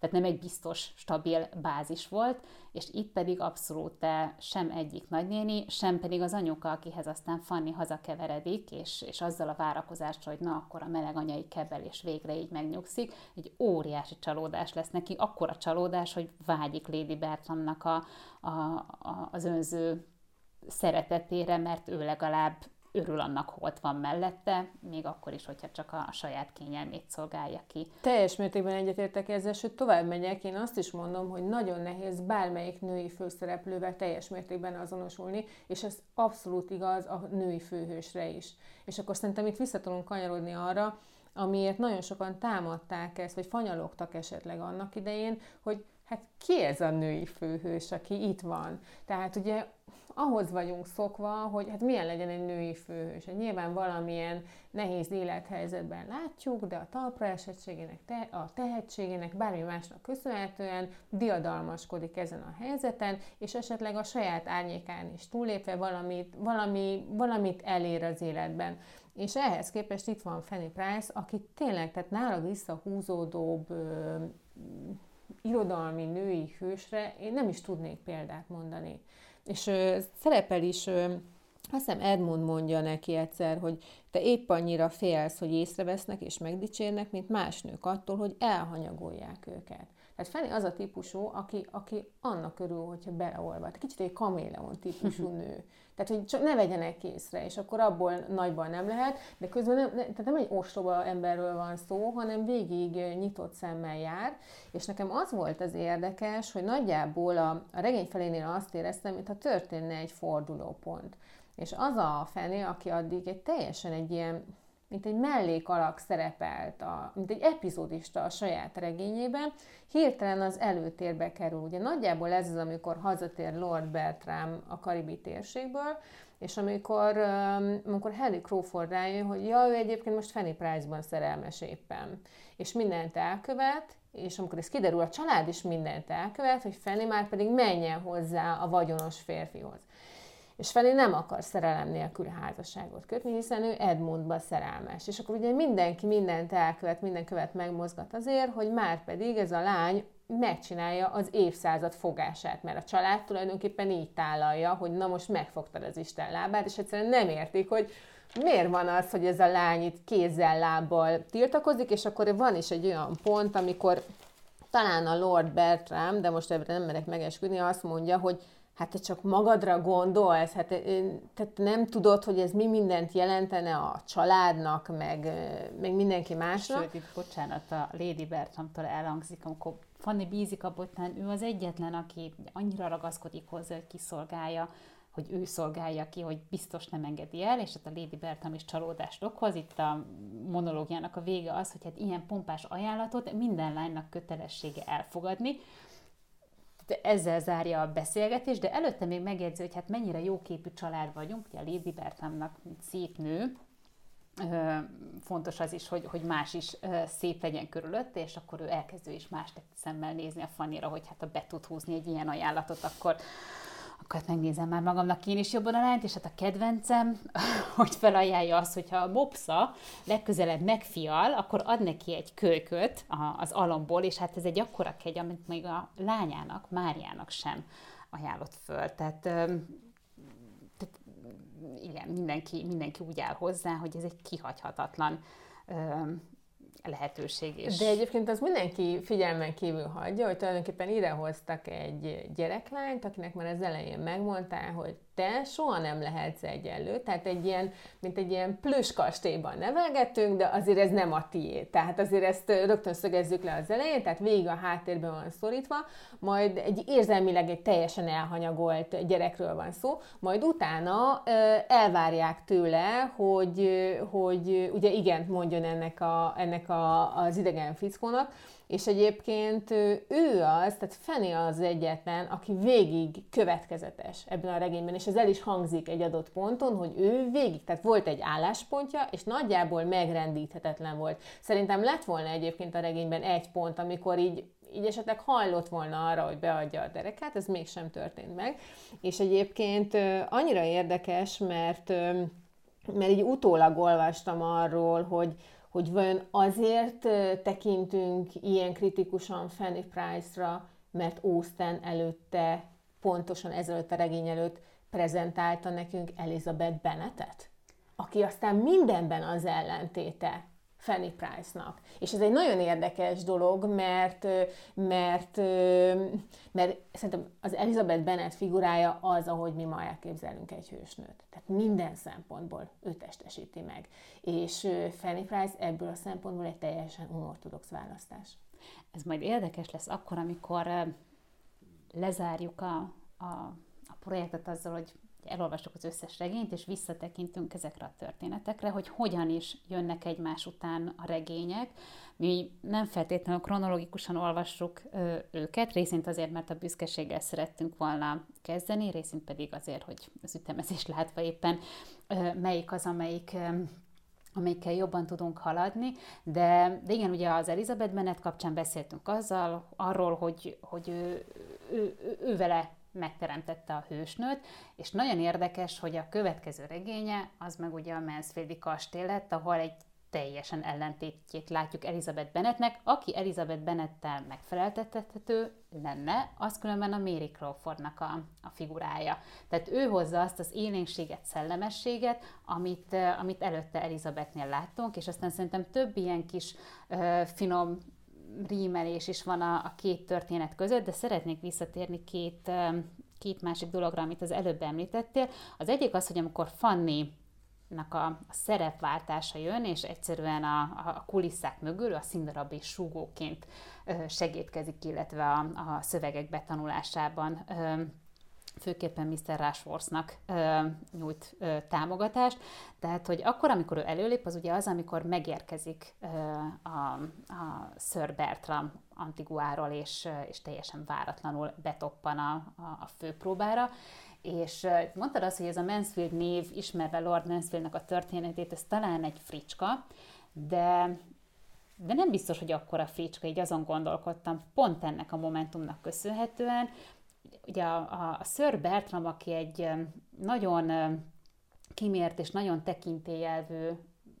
tehát nem egy biztos, stabil bázis volt, és itt pedig abszolút sem egyik nagynéni, sem pedig az anyuka, akihez aztán Fanny hazakeveredik, és azzal a várakozással, hogy na, akkor a meleg anyai kebel, és végre így megnyugszik, egy óriási csalódás lesz neki, akkora csalódás, hogy vágyik Lady Bertramnak az önző szeretetére, mert ő legalább örül annak, hogy ott van mellette, még akkor is, hogyha csak a saját kényelmét szolgálja ki. Teljes mértékben egyetértek ezzel, sőt tovább megyek, én azt is mondom, hogy nagyon nehéz bármelyik női főszereplővel teljes mértékben azonosulni, és ez abszolút igaz a női főhősre is. És akkor szerintem itt vissza tudunk kanyarodni arra, amiért nagyon sokan támadták ezt, vagy fanyalogtak esetleg annak idején, hogy hát ki ez a női főhős, aki itt van? Tehát ugye ahhoz vagyunk szokva, hogy hát milyen legyen egy női főhős. Hát nyilván valamilyen nehéz élethelyzetben látjuk, de a talpra esettségének, a tehetségének, bármi másnak köszönhetően diadalmaskodik ezen a helyzeten, és esetleg a saját árnyékán is túlépve valamit elér az életben. És ehhez képest itt van Fanny Price, aki tényleg, tehát nála visszahúzódóbb irodalmi női hősre én nem is tudnék példát mondani. És szerepel is, azt hiszem Edmund mondja neki egyszer, hogy te épp annyira félsz, hogy észrevesznek és megdicsérnek, mint más nők attól, hogy elhanyagolják őket. Tehát Fanny az a típusú, aki annak örül, hogyha beleolvad. Kicsit egy kaméleon típusú nő. Tehát, hogy csak ne vegyenek észre, és akkor abból nagyban nem lehet, de közben nem egy ostoba emberről van szó, hanem végig nyitott szemmel jár, és nekem az volt az érdekes, hogy nagyjából a regény felénél azt éreztem, mintha történne egy fordulópont. És az a Fanny, aki addig teljesen egy ilyen, mint egy mellékalak szerepelt, mint egy epizódista a saját regényében, hirtelen az előtérbe kerül. Ugye nagyjából ez az, amikor hazatér Lord Bertram a karibi térségből, és amikor Henry Crawford rájön, hogy ja, ő egyébként most Fanny Price-ban szerelmes éppen, és mindent elkövet, és amikor ez kiderül, a család is mindent elkövet, hogy Fanny már pedig menjen hozzá a vagyonos férfihoz. És Fanny nem akar szerelem nélkül házasságot kötni, hiszen ő Edmundba szerelmes. És akkor ugye mindenki mindent elkövet, minden követ megmozgat azért, hogy már pedig ez a lány megcsinálja az évszázad fogását, mert a család tulajdonképpen így tálalja, hogy na most megfogtad az Isten lábát, és egyszerűen nem értik, hogy miért van az, hogy ez a lány itt kézzel, lábbal tiltakozik, és akkor van is egy olyan pont, amikor talán a Lord Bertram, de most ebben nem merek megesküdni, azt mondja, hogy hát te csak magadra gondolsz, hát te nem tudod, hogy ez mi mindent jelentene a családnak, meg mindenki másnak. Sőt, itt bocsánat, a Lady Bertramtól elhangzik, amikor Fanny bízik abban, hogy ő az egyetlen, aki annyira ragaszkodik hozzá, hogy kiszolgálja, hogy ő szolgálja ki, hogy biztos nem engedi el, és hát a Lady Bertram is csalódást okoz. Itt a monológiának a vége az, hogy hát ilyen pompás ajánlatot minden lánynak kötelessége elfogadni, ezzel zárja a beszélgetést, de előtte még megjegyzi, hogy hát mennyire jóképű család vagyunk, ugye a Lady Bertramnak, mint szép nő, fontos az is, hogy más is szép legyen körülött, és akkor ő elkezdő is más szemmel nézni a Fannyra, hogy hát ha be tud húzni egy ilyen ajánlatot, akkor megnézem már magamnak én is jobban a lányt, és hát a kedvencem, hogy felajánlja azt, hogyha a mopsza legközelebb megfial, akkor ad neki egy kölyköt az alomból, és hát ez egy akkora kegy, amit még a lányának, Máriának sem ajánlott föl. Tehát igen, mindenki úgy áll hozzá, hogy ez egy kihagyhatatlan lehetőség is. De egyébként az mindenki figyelmen kívül hagyja, hogy tulajdonképpen idehoztak egy gyereklányt, akinek már az elején megmondták, hogy te soha nem lehetsz egyenlő, tehát mint egy ilyen plüss kastélyban nevelgettünk, de azért ez nem a tiéd. Tehát azért ezt rögtön szögezzük le az elején, tehát végig a háttérben van szorítva, majd egy érzelmileg egy teljesen elhanyagolt gyerekről van szó, majd utána elvárják tőle, hogy ugye igent mondjon ennek az idegen fickónak, és egyébként ő az, tehát Fanny az egyetlen, aki végig következetes ebben a regényben, és ez el is hangzik egy adott ponton, hogy ő végig, tehát volt egy álláspontja, és nagyjából megrendíthetetlen volt. Szerintem lett volna egyébként a regényben egy pont, amikor így esetleg hajlott volna arra, hogy beadja a derekát, ez mégsem történt meg. És egyébként annyira érdekes, mert így utólag olvastam arról, hogy vajon azért tekintünk ilyen kritikusan Fanny Price-ra, mert Austen előtte, pontosan ezelőtt a regény előtt prezentálta nekünk Elizabeth Bennetet, aki aztán mindenben az ellentéte Fanny Price-nak. És ez egy nagyon érdekes dolog, mert szerintem az Elizabeth Bennet figurája az, ahogy mi ma elképzelünk egy hősnőt. Tehát minden szempontból ő testesíti meg. És Fanny Price ebből a szempontból egy teljesen unorthodox választás. Ez majd érdekes lesz akkor, amikor lezárjuk a projektet azzal, hogy elolvasok az összes regényt, és visszatekintünk ezekre a történetekre, hogy hogyan is jönnek egymás után a regények. Mi nem feltétlenül kronológikusan olvassuk őket, részint azért, mert a büszkeséggel szerettünk volna kezdeni, részint pedig azért, hogy az ütemezés látva éppen melyik az, amelyikkel jobban tudunk haladni, de igen, ugye az Elizabeth Bennet kapcsán beszéltünk arról, hogy ő vele megteremtette a hősnőt, és nagyon érdekes, hogy a következő regénye, az meg ugye a Mansfieldi kastély lett, ahol egy teljesen ellentétjét látjuk Elizabeth Bennetnek, aki Elizabeth Bennettel megfeleltethető lenne, az különben a Mary Crawfordnak a figurája. Tehát ő hozza azt az élénkséget, szellemességet, amit előtte Elizabethnél láttunk, és aztán szerintem több ilyen kis finom rímelés is van a két történet között, de szeretnék visszatérni két másik dologra, amit az előbb említettél. Az egyik az, hogy amikor Fannynak a szerepváltása jön, és egyszerűen a kulisszák mögül a színdarab és súgóként segítkezik, illetve a szövegek betanulásában főképpen Mr. Rushworthnak nyújt támogatást. Tehát, hogy akkor, amikor ő előlép, az ugye az, amikor megérkezik a Sir Bertram Antiguáról, és teljesen váratlanul betoppan a főpróbára. És mondtad azt, hogy ez a Mansfield név, ismerve Lord Mansfieldnek a történetét, ez talán egy fricska, de nem biztos, hogy akkora fricska, így azon gondolkodtam, pont ennek a momentumnak köszönhetően. Ugye a Sir Bertram, aki egy nagyon kimért és nagyon tekintélyelvű,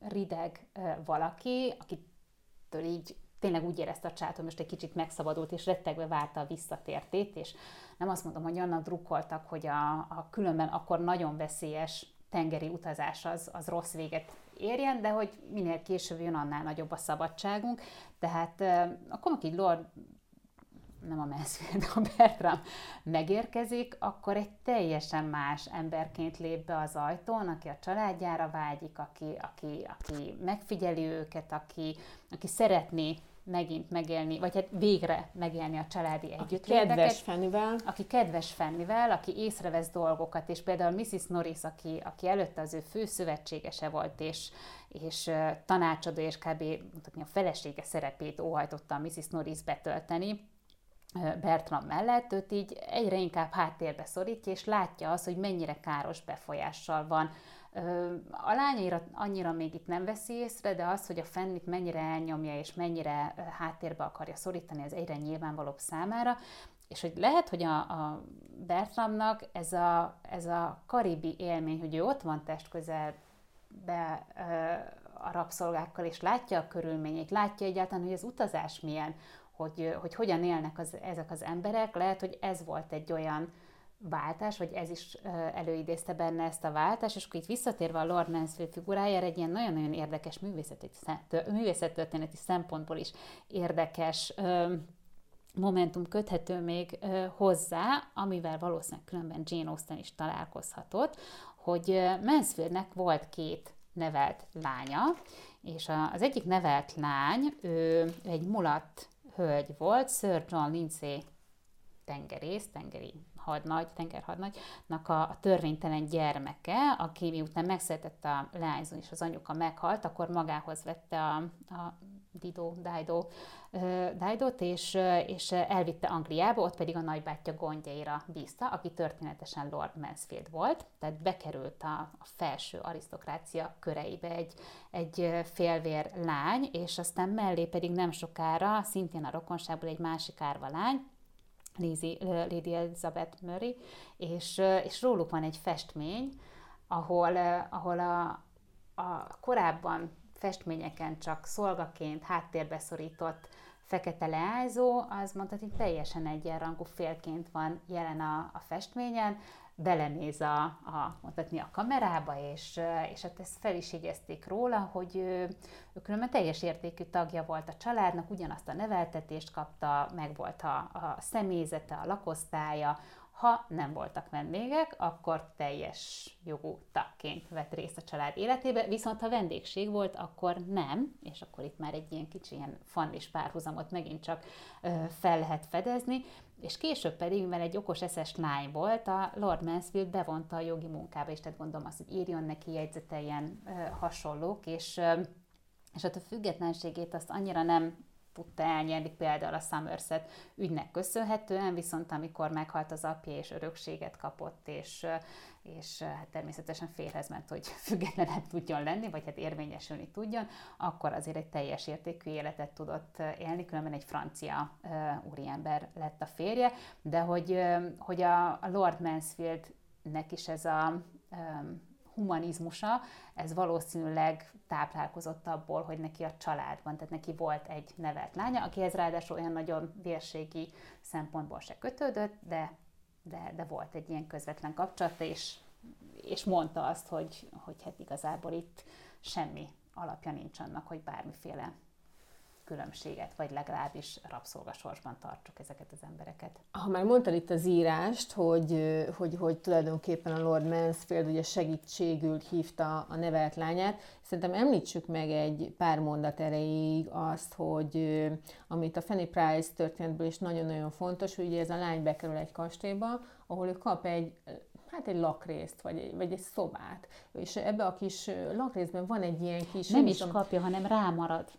rideg valaki, akitől így tényleg úgy érezte a család, hogy most egy kicsit megszabadult, és rettegve várta a visszatértét, és nem azt mondom, hogy annak drukkoltak, hogy a különben akkor nagyon veszélyes tengeri utazás az rossz véget érjen, de hogy minél később jön, annál nagyobb a szabadságunk. Tehát akkor így a Bertram megérkezik, akkor egy teljesen más emberként lép be az ajtón, aki a családjára vágyik, aki megfigyeli őket, aki szeretné megint megélni, vagy hát végre megélni a családi együttléteket. Aki kedves Fannyvel, aki észrevesz dolgokat, és például Mrs. Norris, aki előtte az ő fő szövetségese volt, és tanácsadó, és kb. Mondhatni a felesége szerepét óhajtotta Mrs. Norris betölteni, Bertram mellett, őt így egyre inkább háttérbe szorítja, és látja azt, hogy mennyire káros befolyással van. A lány annyira még itt nem veszi észre, de az, hogy a Fannyt mennyire elnyomja, és mennyire háttérbe akarja szorítani, ez egyre nyilvánvalóbb számára, és hogy lehet, hogy a Bertramnak ez a karibi élmény, hogy ő ott van testközelbe a rabszolgákkal, és látja a körülményeit, látja egyáltalán, hogy az utazás milyen, hogy hogyan élnek ezek az emberek, lehet, hogy ez volt egy olyan váltás, vagy ez is előidézte benne ezt a váltást, és akkor itt visszatérve a Lord Mansfield figurájára, egy ilyen nagyon-nagyon érdekes művészettörténeti szempontból is érdekes momentum köthető még hozzá, amivel valószínűleg különben Jane Austen is találkozhatott, hogy Mansfieldnek volt két nevelt lánya, és az egyik nevelt lány, ő egy mulatt hölgy volt, Sir John Lindsay tengerhadnagynak a törvénytelen gyermeke, aki miután megszületett a leányzón, és az anyuka meghalt, akkor magához vette a Didót, és elvitte Angliába, ott pedig a nagybátyja gondjaira bízta, aki történetesen Lord Mansfield volt, tehát bekerült a felső arisztokrácia köreibe egy félvér lány, és aztán mellé pedig nem sokára, szintén a rokonságból egy másik árva lány, Lady Elizabeth Murray, és róluk van egy festmény, ahol a korábban festményeken csak szolgaként háttérbe szorított fekete leányzó, az mondhatni teljesen egyenrangú félként van jelen a festményen, belenéz a kamerába, és hát ezt fel is jegyezték róla, hogy ő különben teljes értékű tagja volt a családnak, ugyanazt a neveltetést kapta, meg volt a személyzete, a lakosztálya. Ha nem voltak vendégek, akkor teljes jogú tagként vett részt a család életébe, viszont ha vendégség volt, akkor nem, és akkor itt már egy ilyen kicsi ilyen fannis párhuzamot megint csak fel lehet fedezni, és később pedig, mivel egy okos eszes lány volt, a Lord Mansfield bevonta a jogi munkába, és tehát gondolom azt, hogy írjon neki jegyzeteljen hasonlók, és hát a függetlenségét azt annyira nem tudta elnyerni például a Somerset ügynek köszönhetően, viszont amikor meghalt az apja, és örökséget kapott, és hát természetesen férhez ment, hogy függetlenebb tudjon lenni, vagy hát érvényesülni tudjon, akkor azért egy teljes értékű életet tudott élni, különben egy francia úriember lett a férje, de hogy a Lord Mansfieldnek is ez a humanizmusa, ez valószínűleg táplálkozott abból, hogy neki a családban, tehát neki volt egy nevelt lánya, akihez ráadásul olyan nagyon vérségi szempontból se kötődött, de volt egy ilyen közvetlen kapcsolata, és mondta azt, hogy hát igazából itt semmi alapja nincs annak, hogy bármiféle különbséget, vagy legalábbis rabszolgasorsban tartsuk ezeket az embereket. Ha már mondtad itt az írást, hogy tulajdonképpen a Lord Mansfield ugye segítségül hívta a nevelt lányát, szerintem említsük meg egy pár mondat erejéig azt, hogy amit a Fanny Price történetből is nagyon-nagyon fontos, hogy ugye ez a lány bekerül egy kastélyba, ahol ő kap egy lakrészt, vagy egy szobát. És ebbe a kis lakrészben van egy ilyen kis... Nem is kapja, hanem rámarad.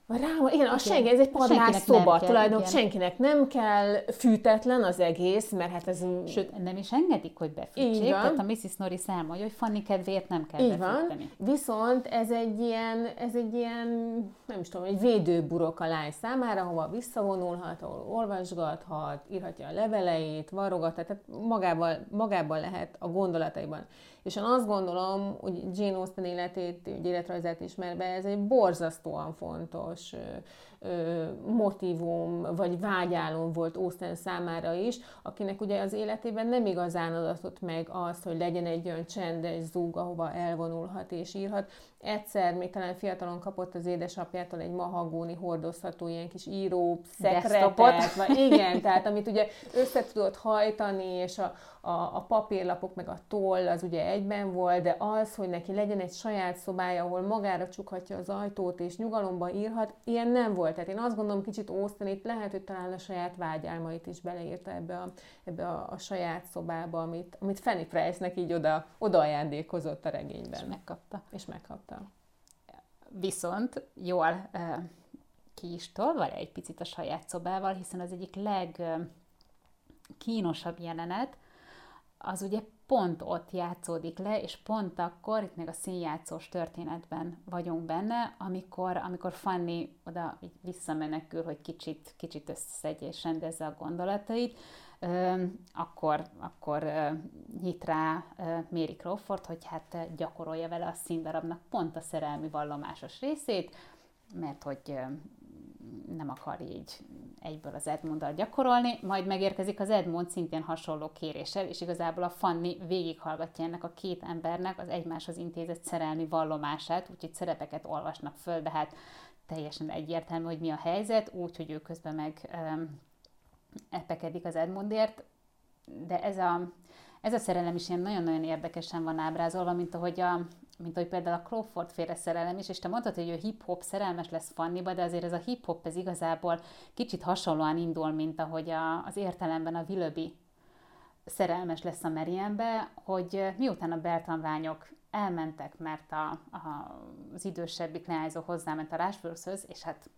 Igen, ez egy padlás szoba. Tulajdonképpen senkinek nem kell, fűtetlen az egész, mert hát ez... Sőt, nem is engedik, hogy befűtsék. Tehát a Mrs. Norris elmondja, hogy Fanny kedvéért nem kell befűteni. Viszont ez egy ilyen, nem is tudom, egy védőburok a lány számára, hova visszavonulhat, ahol olvasgathat, írhatja a leveleit, varrogathat, tehát magában lehet a gondolataiban. És én azt gondolom, hogy Jane Austen életét, életrajzát ismerve, ez egy borzasztóan fontos motívum, vagy vágyálom volt Austen számára is, akinek ugye az életében nem igazán adatott meg azt, hogy legyen egy olyan csendes zúg, ahova elvonulhat és írhat. Egyszer még talán fiatalon kapott az édesapjától egy mahagóni hordozható ilyen kis író, szekretet, vagy igen, tehát amit ugye össze tudott hajtani, és a papírlapok meg a toll az ugye egyben volt, de az, hogy neki legyen egy saját szobája, ahol magára csukhatja az ajtót, és nyugalomban írhat, ilyen nem volt. Tehát én azt gondolom, kicsit Austen itt lehet, hogy talán a saját vágyálmait is beleírta ebbe a saját szobába, amit Fanny Price-nek így oda ajándékozott a regényben. És megkapta. Viszont jól ki is tolva egy picit a saját szobával, hiszen az egyik kínosabb jelenet, az ugye pont ott játszódik le, és pont akkor, itt még a színjátszós történetben vagyunk benne, amikor Fanny oda visszamenekül, hogy kicsit összeszedje és rendezze a gondolatait, akkor nyit rá Mary Crawford, hogy hát gyakorolja vele a színdarabnak pont a szerelmi vallomásos részét, mert hogy nem akar így egyből az Edmunddal gyakorolni, majd megérkezik az Edmund szintén hasonló kéréssel, és igazából a Fanny végighallgatja ennek a két embernek az egymáshoz intézett szerelmi vallomását, úgyhogy szerepeket olvasnak föl, de hát teljesen egyértelmű, hogy mi a helyzet, úgyhogy ő közben meg epekedik az Edmundért, de ez a szerelem is ilyen nagyon-nagyon érdekesen van ábrázolva, mint ahogy például a Crawford féle szerelem is, és te mondtad, hogy ő hip-hop szerelmes lesz Fannyba, de azért ez a hip-hop ez igazából kicsit hasonlóan indul, mint ahogy az értelemben a Willoughby szerelmes lesz a Marianne-be, hogy miután a Bertram lányok elmentek, mert az idősebbik leányzó hozzáment a Rushworthhöz, és hát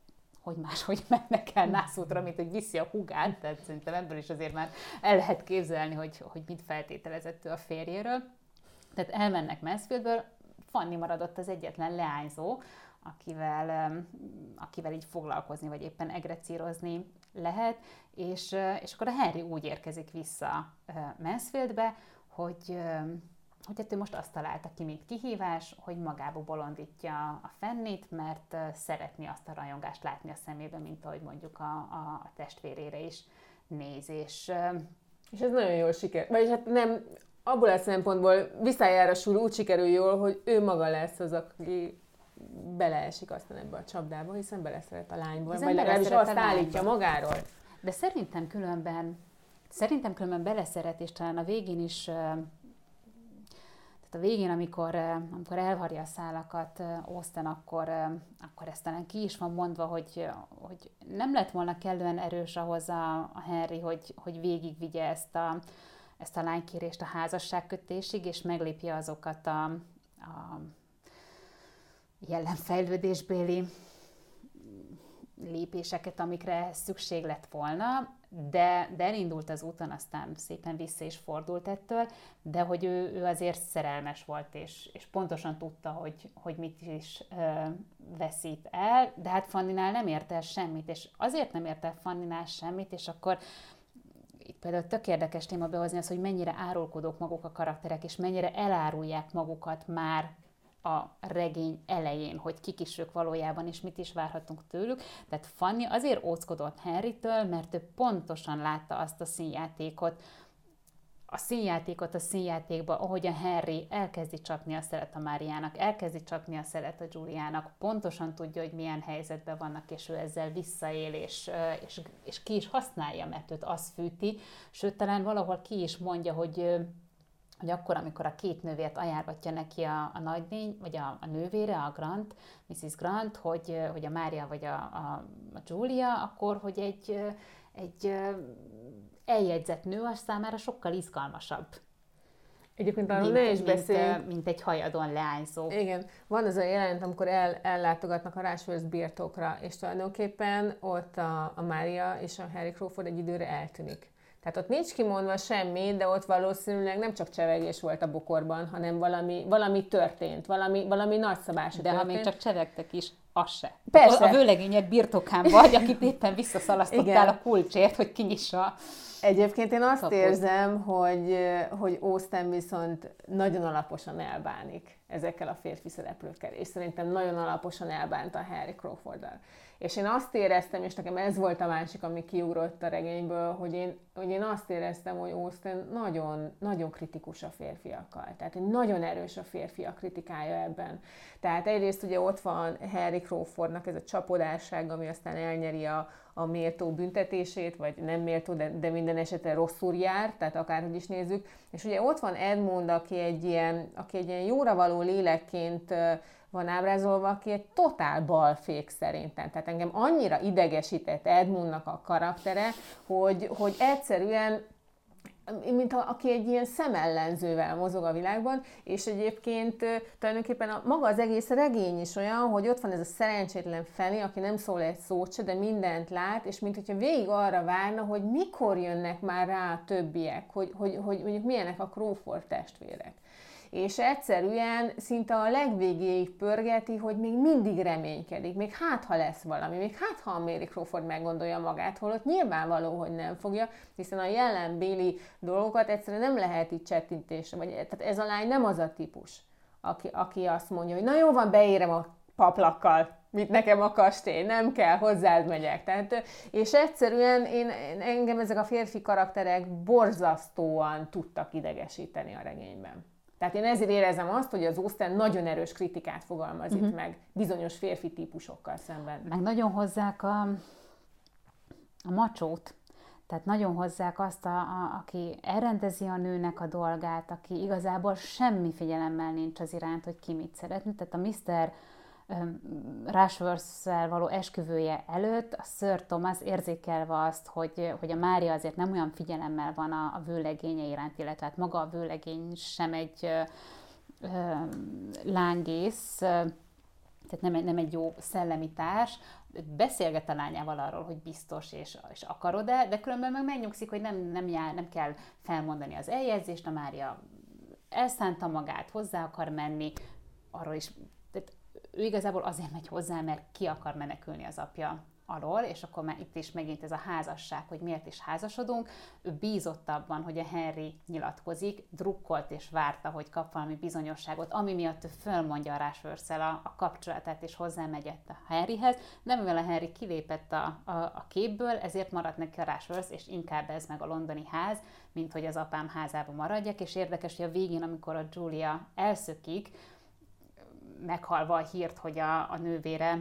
hogy máshogy mennek el nászútra, mint hogy viszi a hugát, tehát szerintem ebből is azért már el lehet képzelni, hogy mit feltételezett ő a férjéről. Tehát elmennek Mansfieldből, Fanny maradott az egyetlen leányzó, akivel így foglalkozni, vagy éppen egrecírozni lehet, és akkor a Henry úgy érkezik vissza Mansfieldbe, hogy hát ő most azt találta ki, mint kihívás, hogy magába bolondítja a Fannyt, mert szeretné azt a rajongást látni a szemében, mint ahogy mondjuk a testvérére is néz. És ez nagyon jól sikerült. Vagyis hát nem, abból a szempontból visszájárasul úgy sikerül jól, hogy ő maga lesz az, aki beleesik aztán ebbe a csapdába, hiszen beleszeret a lányból, vagy legalábbis azt állítja magáról. De szerintem különben beleszeret, és talán a végén is... A végén, amikor elvarja a szálakat Austen, akkor ezt talán ki is van mondva, hogy nem lett volna kellően erős ahhoz a Henry, hogy végigvigye ezt a lánykérést a házasságkötésig, és meglépje azokat a jellemfejlődésbéli lépéseket, amikre szükség lett volna, de elindult az úton, aztán szépen vissza is fordult ettől, de hogy ő azért szerelmes volt, és pontosan tudta, hogy mit is veszít el, de hát Fanninál nem ért el semmit, és azért nem ért el Fanninál semmit, és akkor itt például tök érdekes téma behozni az, hogy mennyire árulkodók maguk a karakterek, és mennyire elárulják magukat már a regény elején, hogy kik is ők valójában, és mit is várhatunk tőlük. Tehát Fanny azért óckodott Henrytől, mert ő pontosan látta azt a színjátékot, a színjátékba, ahogy a Henry elkezdi csapni a szelet a Máriának, elkezdi csapni a szelet a Juliának, pontosan tudja, hogy milyen helyzetben vannak, és ő ezzel visszaél, és ki is használja, mert őt az fűti, sőt, talán valahol ki is mondja, hogy akkor, amikor a két nővért ajánlatja neki a nagynény, vagy a nővére, a Grant, Mrs. Grant, hogy a Mária vagy a Julia, akkor, hogy egy eljegyzett nő az számára sokkal izgalmasabb. Egyébként arról ne is beszéljünk. Mint egy hajadon leányzó. Igen. Van az a jelenet, amikor ellátogatnak a Rushworth birtokra, és tulajdonképpen ott a Mária és a Henry Crawford egy időre eltűnik. Tehát ott nincs kimondva semmi, de ott valószínűleg nem csak csevegés volt a bokorban, hanem valami történt, valami nagyszabású történt. De ha még csak csevegtek is, az se. Persze. A vőlegényed birtokán vagy, akit éppen visszaszalasztottál a kulcsért, hogy kinyissa. Egyébként én azt érzem, hogy Austen viszont nagyon alaposan elbánik ezekkel a férfi szereplőkkel, és szerintem nagyon alaposan elbánt a Henry Crawforddal. És én azt éreztem, és nekem ez volt a másik, ami kiugrott a regényből, hogy én azt éreztem, hogy Austen nagyon, nagyon kritikus a férfiakkal. Tehát nagyon erős a férfiak kritikája ebben. Tehát egyrészt ugye ott van Henry Crawfordnak ez a csapodásság, ami aztán elnyeri a méltó büntetését, vagy nem méltó, de minden esetre rosszul jár, tehát akárhogy is nézzük. És ugye ott van Edmund, aki egy ilyen jóra való lélekként van ábrázolva, aki egy totál balfék szerintem. Tehát engem annyira idegesített Edmundnak a karaktere, hogy egyszerűen mint aki egy ilyen szemellenzővel mozog a világban, és egyébként tulajdonképpen maga az egész regény is olyan, hogy ott van ez a szerencsétlen Fanny, aki nem szól egy szót se, de mindent lát, és mint hogyha végig arra várna, hogy mikor jönnek már rá a többiek, hogy mondjuk milyenek a Crawford testvérek. És egyszerűen szinte a legvégéig pörgeti, hogy még mindig reménykedik, még hát, ha lesz valami, még hát, ha Mary Crawford meggondolja magát, holott nyilvánvaló, hogy nem fogja, hiszen a jelenbéli dolgokat egyszerűen nem lehet így csettintésre, vagy tehát ez a lány nem az a típus, aki azt mondja, hogy na jó van, beérem a paplakkal, mit nekem a kastély, nem kell, hozzád megyek. Tehát, és egyszerűen engem ezek a férfi karakterek borzasztóan tudtak idegesíteni a regényben. Tehát én ezért érezem azt, hogy az Austen nagyon erős kritikát fogalmaz itt meg bizonyos férfi típusokkal szemben. Meg nagyon hozzák a macsót, tehát nagyon hozzák azt, aki elrendezi a nőnek a dolgát, aki igazából semmi figyelemmel nincs az iránt, hogy ki mit szeretne. Tehát a Mr. Rushworth-szel való esküvője előtt a Sir Thomas érzékelve azt, hogy a Mária azért nem olyan figyelemmel van a vőlegénye iránt, illetve hát maga a vőlegény sem egy lángész, tehát nem egy jó szellemi társ, beszélget a lányával arról, hogy biztos és akarod-e, de különben meg megnyugszik, hogy nem kell felmondani az eljegyzést, a Mária elszánta magát, hozzá akar menni, arról is ő igazából azért megy hozzá, mert ki akar menekülni az apja alól, és akkor már itt is megint ez a házasság, hogy miért is házasodunk. Ő bízott abban, hogy a Henry nyilatkozik, drukkolt és várta, hogy kap valami bizonyosságot, ami miatt ő fölmondja a Rushworth-szel a kapcsolatát, és hozzámegy a Henryhez. De mivel a Henry kilépett a képből, ezért maradt neki a Rushworth, és inkább ez meg a londoni ház, mint hogy az apám házába maradjak, és érdekes, hogy a végén, amikor a Julia elszökik, meghalva a hírt, hogy a nővére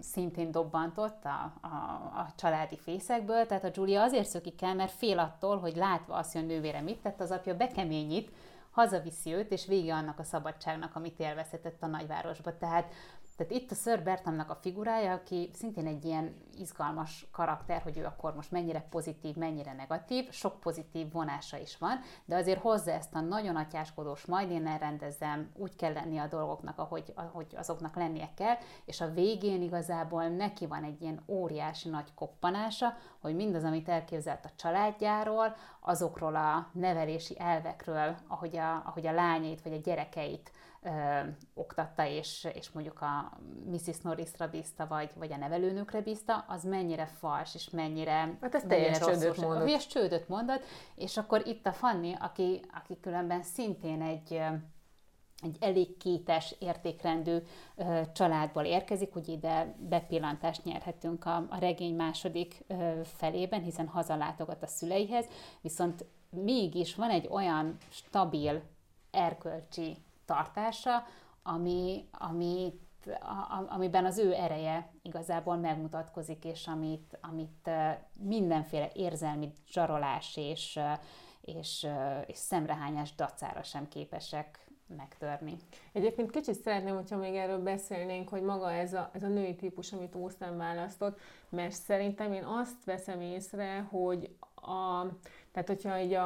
szintén dobbantott a családi fészekből, tehát a Julia azért szökik el, mert fél attól, hogy látva azt, hogy a nővére mit tett, az apja bekeményít, hazaviszi őt, és vége annak a szabadságnak, amit élvezhetett a nagyvárosba. Tehát itt a Sir Bertramnak a figurája, aki szintén egy ilyen izgalmas karakter, hogy ő akkor most mennyire pozitív, mennyire negatív, sok pozitív vonása is van, de azért hozzá ezt a nagyon atyáskodós, majd én elrendezem, úgy kell lenni a dolgoknak, ahogy azoknak lennie kell, és a végén igazából neki van egy ilyen óriási nagy koppanása, hogy mindaz, amit elképzelt a családjáról, azokról a nevelési elvekről, ahogy a lányait vagy a gyerekeit oktatta, és mondjuk a Mrs. Norrisra bízta, vagy a nevelőnökre bízta, az mennyire fals, és mennyire teljes csődöt mondott. És akkor itt a Fanny, aki különben szintén egy elég kétes értékrendű családból érkezik, úgy ide bepillantást nyerhetünk a regény második felében, hiszen hazalátogat a szüleihez, viszont mégis van egy olyan stabil erkölcsi tartása, amiben az ő ereje igazából megmutatkozik, és amit mindenféle érzelmi zsarolás és szemrehányás dacára sem képesek megtörni. Egyébként kicsit szeretném, hogyha még erről beszélnénk, hogy maga ez a női típus, amit Austen választott, mert szerintem én azt veszem észre, hogy tehát hogyha így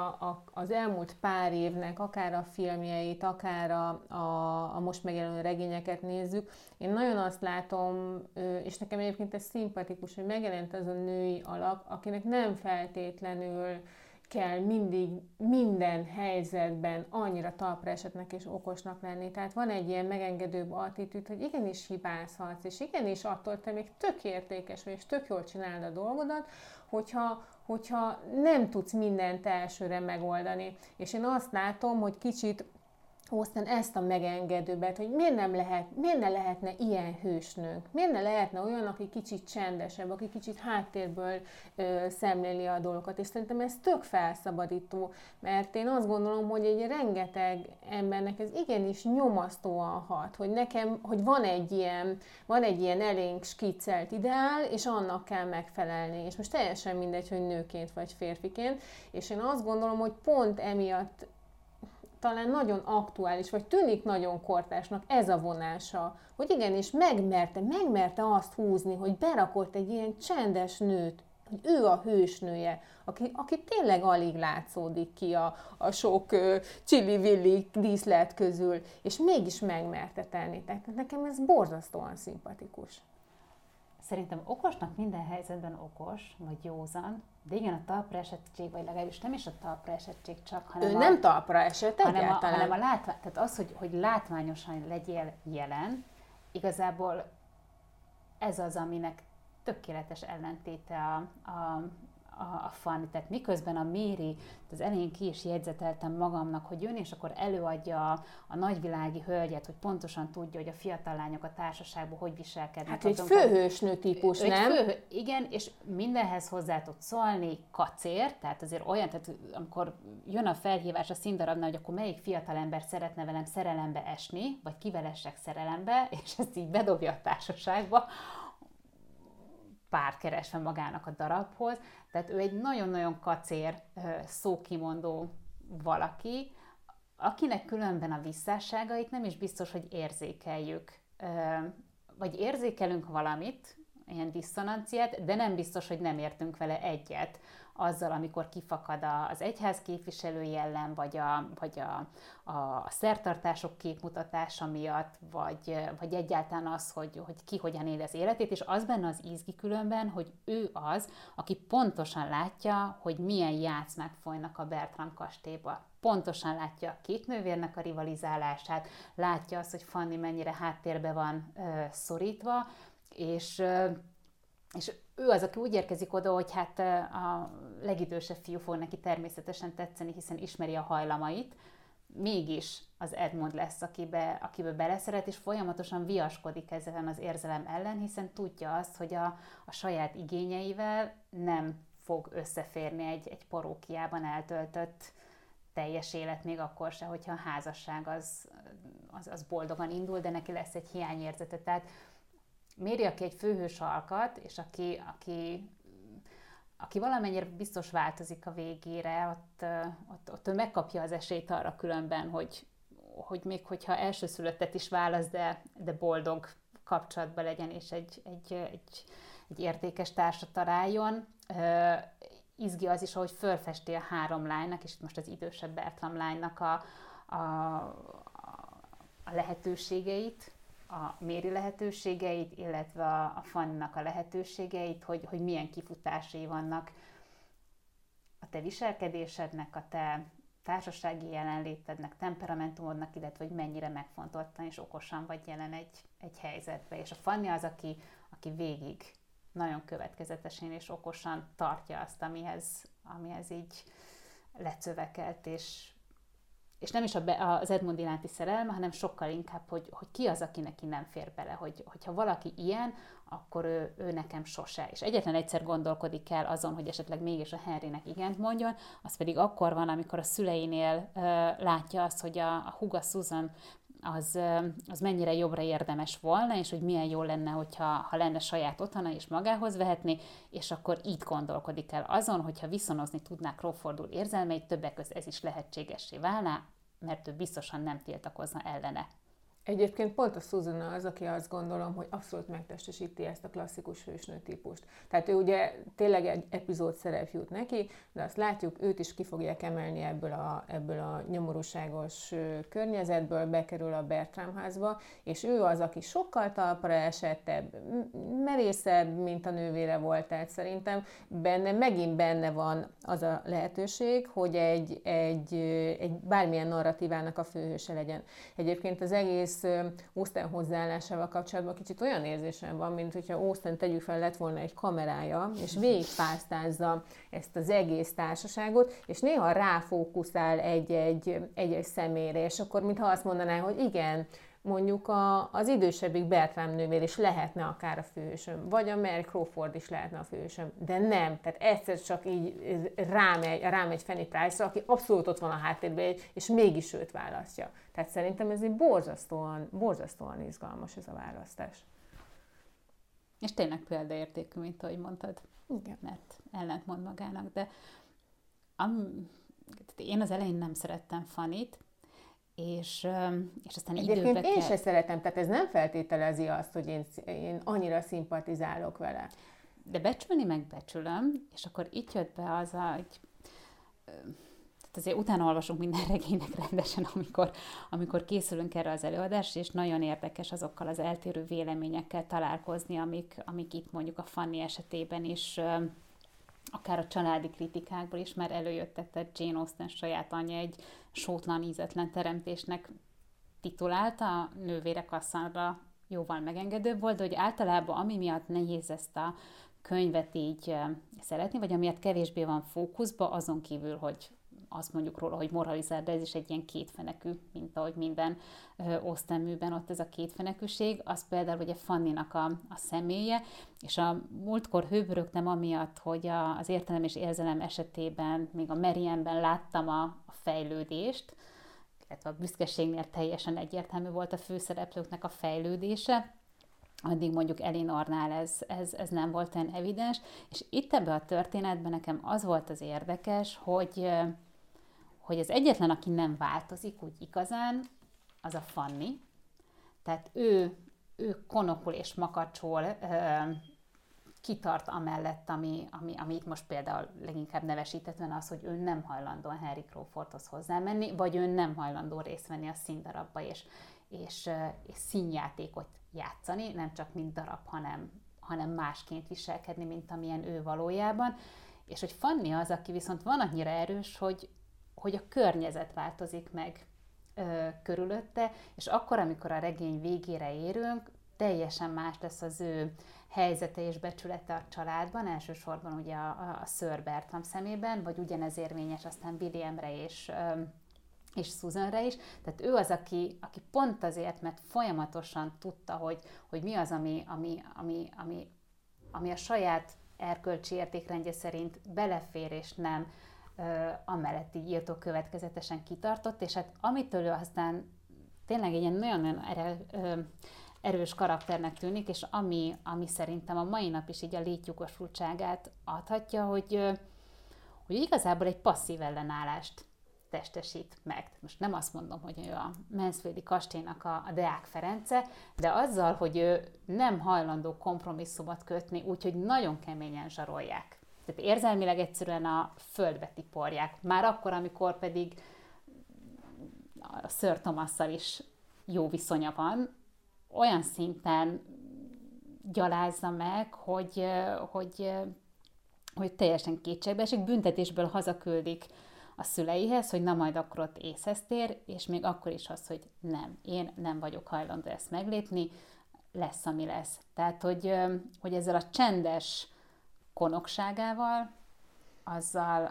az elmúlt pár évnek akár a filmjeit, akár a most megjelenő regényeket nézzük, én nagyon azt látom, és nekem egyébként ez szimpatikus, hogy megjelent az a női alak, akinek nem feltétlenül kell mindig, minden helyzetben annyira talpra esetnek és okosnak lenni. Tehát van egy ilyen megengedőbb attitűd, hogy igenis hibázhatsz, és igenis attól te még tök értékes vagy, és tök jól csináld a dolgodat, hogyha nem tudsz mindent elsőre megoldani. És én azt látom, hogy kicsit Austen ezt a megengedőbbet, hogy miért ne lehetne ilyen hősnőnk, miért ne lehetne olyan, aki kicsit csendesebb, aki kicsit háttérből szemléli a dolgokat. És szerintem ez tök felszabadító, mert én azt gondolom, hogy egy rengeteg embernek ez igenis nyomasztóan hat, hogy nekem, hogy van egy ilyen elénk skiccelt ideál, és annak kell megfelelni. És most teljesen mindegy, hogy nőként vagy férfiként. És én azt gondolom, hogy pont emiatt talán nagyon aktuális, vagy tűnik nagyon kortársnak ez a vonása, hogy igenis megmerte azt húzni, hogy berakott egy ilyen csendes nőt hogy ő a hősnője, aki tényleg alig látszódik ki a sok csili-villi díszlet közül, és mégis megmerte tenni. Tehát nekem ez borzasztóan szimpatikus. Szerintem okosnak minden helyzetben okos, vagy józan, de igen, a talpra esettség, vagy legalábbis nem is a talpra esettség csak, hanem ő nem talpra esett egyáltalán. Hanem a látvány, tehát az, hogy látványosan legyél jelen, igazából ez az, aminek tökéletes ellentéte a Fanny. Tehát miközben a Mary, az elején ki is jegyzeteltem magamnak, hogy jön, és akkor előadja a nagyvilági hölgyet, hogy pontosan tudja, hogy a fiatal lányok a társaságban hogy viselkednek. Hát egy főhősnő típus, nem? Igen, és mindenhez hozzá tud szólni, kacér, tehát azért olyan, tehát amikor jön a felhívás a színdarabnál, hogy akkor melyik fiatalember szeretne velem szerelembe esni, vagy kivel essek szerelembe, és ezt így bedobja a társaságba, párt keresve magának a darabhoz. Tehát ő egy nagyon-nagyon kacér, szókimondó valaki, akinek különben a visszásságait nem is biztos, hogy érzékeljük. Vagy érzékelünk valamit, ilyen diszonanciát, de nem biztos, hogy nem értünk vele egyet azzal, amikor kifakad az egyház képviselői ellen, vagy a szertartások képmutatása miatt, vagy egyáltalán az, hogy ki hogyan éli az életét, és az benne az izgi különben, hogy ő az, aki pontosan látja, hogy milyen játszmák folynak a Bertram kastélyba. Pontosan látja a két nővérnek a rivalizálását, látja azt, hogy Fanny mennyire háttérbe van szorítva, és ő az, aki úgy érkezik oda, hogy hát a legidősebb fiú fog neki természetesen tetszeni, hiszen ismeri a hajlamait. Mégis az Edmund lesz, akibe beleszeret, és folyamatosan viaskodik ezen az érzelem ellen, hiszen tudja azt, hogy a saját igényeivel nem fog összeférni egy parókiában eltöltött teljes élet, még akkor se, hogyha a házasság az boldogan indul, de neki lesz egy hiányérzete. Tehát Mary, aki egy főhős alkat, és aki valamennyire biztos változik a végére, ott ő megkapja az esélyt arra különben, hogy még hogyha elsőszülöttet is válasz, de boldog kapcsolatban legyen, és egy értékes társat találjon. Izgi az is, ahogy fölfesti a három lánynak, és most az idősebb Bertram lánynak a lehetőségeit, a Mary lehetőségeit, illetve a Fannynak a lehetőségeit, hogy milyen kifutásai vannak a te viselkedésednek, a te társasági jelenlétednek, temperamentumodnak, illetve hogy mennyire megfontoltan és okosan vagy jelen egy helyzetben. És a Fanny az, aki végig nagyon következetesen és okosan tartja azt, amihez így lecövekelt, és nem is az Edmund iránti szerelme, hanem sokkal inkább, hogy ki az, aki neki nem fér bele, hogyha valaki ilyen, akkor ő nekem sose. És egyetlen egyszer gondolkodik el azon, hogy esetleg mégis a Henrynek igent mondjon, az pedig akkor van, amikor a szüleinél látja azt, hogy a húga Susan az mennyire jobbra érdemes volna, és hogy milyen jó lenne, hogyha lenne saját otthona, és magához vehetni, és akkor így gondolkodik el azon, hogyha viszonozni tudnák Crawfordul érzelmeit, többek között ez is lehetségessé válna, mert ő biztosan nem tiltakozna ellene. Egyébként pont a Susan az, aki azt gondolom, hogy abszolút megtestesíti ezt a klasszikus hősnő típust. Tehát ő ugye tényleg egy epizód szerep jut neki, de azt látjuk, őt is ki fogják emelni ebből a nyomorúságos környezetből, bekerül a Bertram házba, és ő az, aki sokkal talpra esettebb, merészebb, mint a nővére volt, tehát szerintem megint benne van az a lehetőség, hogy egy bármilyen narratívának a főhőse legyen. Egyébként az egész Austen hozzáállásával kapcsolatban kicsit olyan érzésem van, mint hogyha Austen, tegyük fel, lett volna egy kamerája, és végigpásztázza ezt az egész társaságot, és néha ráfókuszál egy-egy személyre, és akkor mintha azt mondaná, hogy igen, mondjuk az idősebbik Bertram nővér is lehetne akár a főhősöm, vagy a Mary Crawford is lehetne a főhősöm, de nem, tehát egyszer csak így rámegy Fanny Price-ra, aki abszolút ott van a háttérben, és mégis őt választja. Tehát szerintem ez egy borzasztóan izgalmas ez a választás. És tényleg példaértékű, mint ahogy mondtad, igen. Mert ellentmond magának, de én az elején nem szerettem Fannyt, és aztán időbe kell. Én se szeretem, tehát ez nem feltételezi azt, hogy én annyira szimpatizálok vele. de becsülni meg becsülöm, és akkor itt jött be az, hogy azért utána olvasunk minden regénynek rendesen, amikor készülünk erre az előadásra, és nagyon érdekes azokkal az eltérő véleményekkel találkozni, amik itt mondjuk a Fanny esetében is, akár a családi kritikákból is már előjöttek, tehát Jane Austen saját anyja egy sótlan, ízetlen teremtésnek titulálta, a nővére Cassandra jóval megengedőbb volt, de hogy általában ami miatt nehéz ezt a könyvet így szeretni, vagy amiatt kevésbé van fókuszba, azon kívül, hogy azt mondjuk róla, hogy moralizál, de ez is egy ilyen kétfenekű, mint ahogy minden Austen műben ott ez a kétfenekűség, az például ugye Fannynak a személye, és a múltkor hőbörögtem amiatt, hogy az értelem és érzelem esetében még a Merienben láttam a fejlődést, illetve a büszkeségnél teljesen egyértelmű volt a főszereplőknek a fejlődése, addig mondjuk Elinornál ez nem volt olyan evidens, és itt ebben a történetben nekem az volt az érdekes, hogy az egyetlen, aki nem változik úgy igazán, az a Fanny. Tehát ő konokul és makacsol, kitart amellett, ami itt most például leginkább nevesítetlen az, hogy ő nem hajlandó a Henry Crawfordhoz hozzámenni, vagy ő nem hajlandó részt venni a színdarabba, és színjátékot játszani, nem csak mint darab, hanem másként viselkedni, mint amilyen ő valójában. És hogy Fanny az, aki viszont van annyira erős, hogy a környezet változik meg körülötte, és akkor, amikor a regény végére érünk, teljesen más lesz az ő helyzete és becsülete a családban, elsősorban ugye a Sir Bertram szemében, vagy ugyanez érvényes aztán Williamre és Susanre is. Tehát ő az, aki pont azért, mert folyamatosan tudta, hogy mi az, ami a saját erkölcsi értékrendje szerint belefér és nem, amellett így írtó következetesen kitartott, és hát amitől ő aztán tényleg egy ilyen nagyon-nagyon erős karakternek tűnik, és ami szerintem a mai nap is így a létjogosultságát adhatja, hogy igazából egy passzív ellenállást testesít meg. Most nem azt mondom, hogy ő a Mansfieldi kastélynak a Deák Ference, de azzal, hogy ő nem hajlandó kompromisszumot kötni, úgyhogy nagyon keményen zsarolják. Tehát érzelmileg egyszerűen a földbe tiporják. Már akkor, amikor pedig a Sir Thomasszal is jó viszonya van, olyan szinten gyalázza meg, hogy teljesen kétségbe esik, büntetésből hazaküldik a szüleihez, hogy na majd akkor ott észhez tér, és még akkor is az, hogy nem, én nem vagyok hajlandó ezt meglépni, lesz, ami lesz. Tehát, hogy ezzel a csendes konokságával,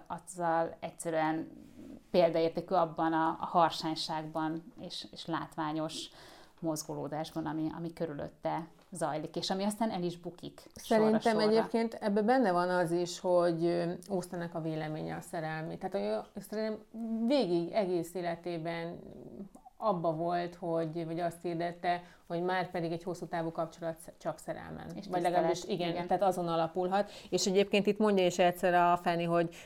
azzal egyszerűen példaértékű abban a harsányságban és látványos mozgolódásban, ami körülötte zajlik, és ami aztán el is bukik. Szerintem egyébként ebben benne van az is, hogy Austennek a véleménye a szerelmi. Tehát ő végig egész életében abba volt, vagy azt hirdette, hogy már pedig egy hosszú távú kapcsolat csak szerelmen. És vagy legalábbis igen, tehát azon alapulhat. És egyébként itt mondja is egyszer a Fanny,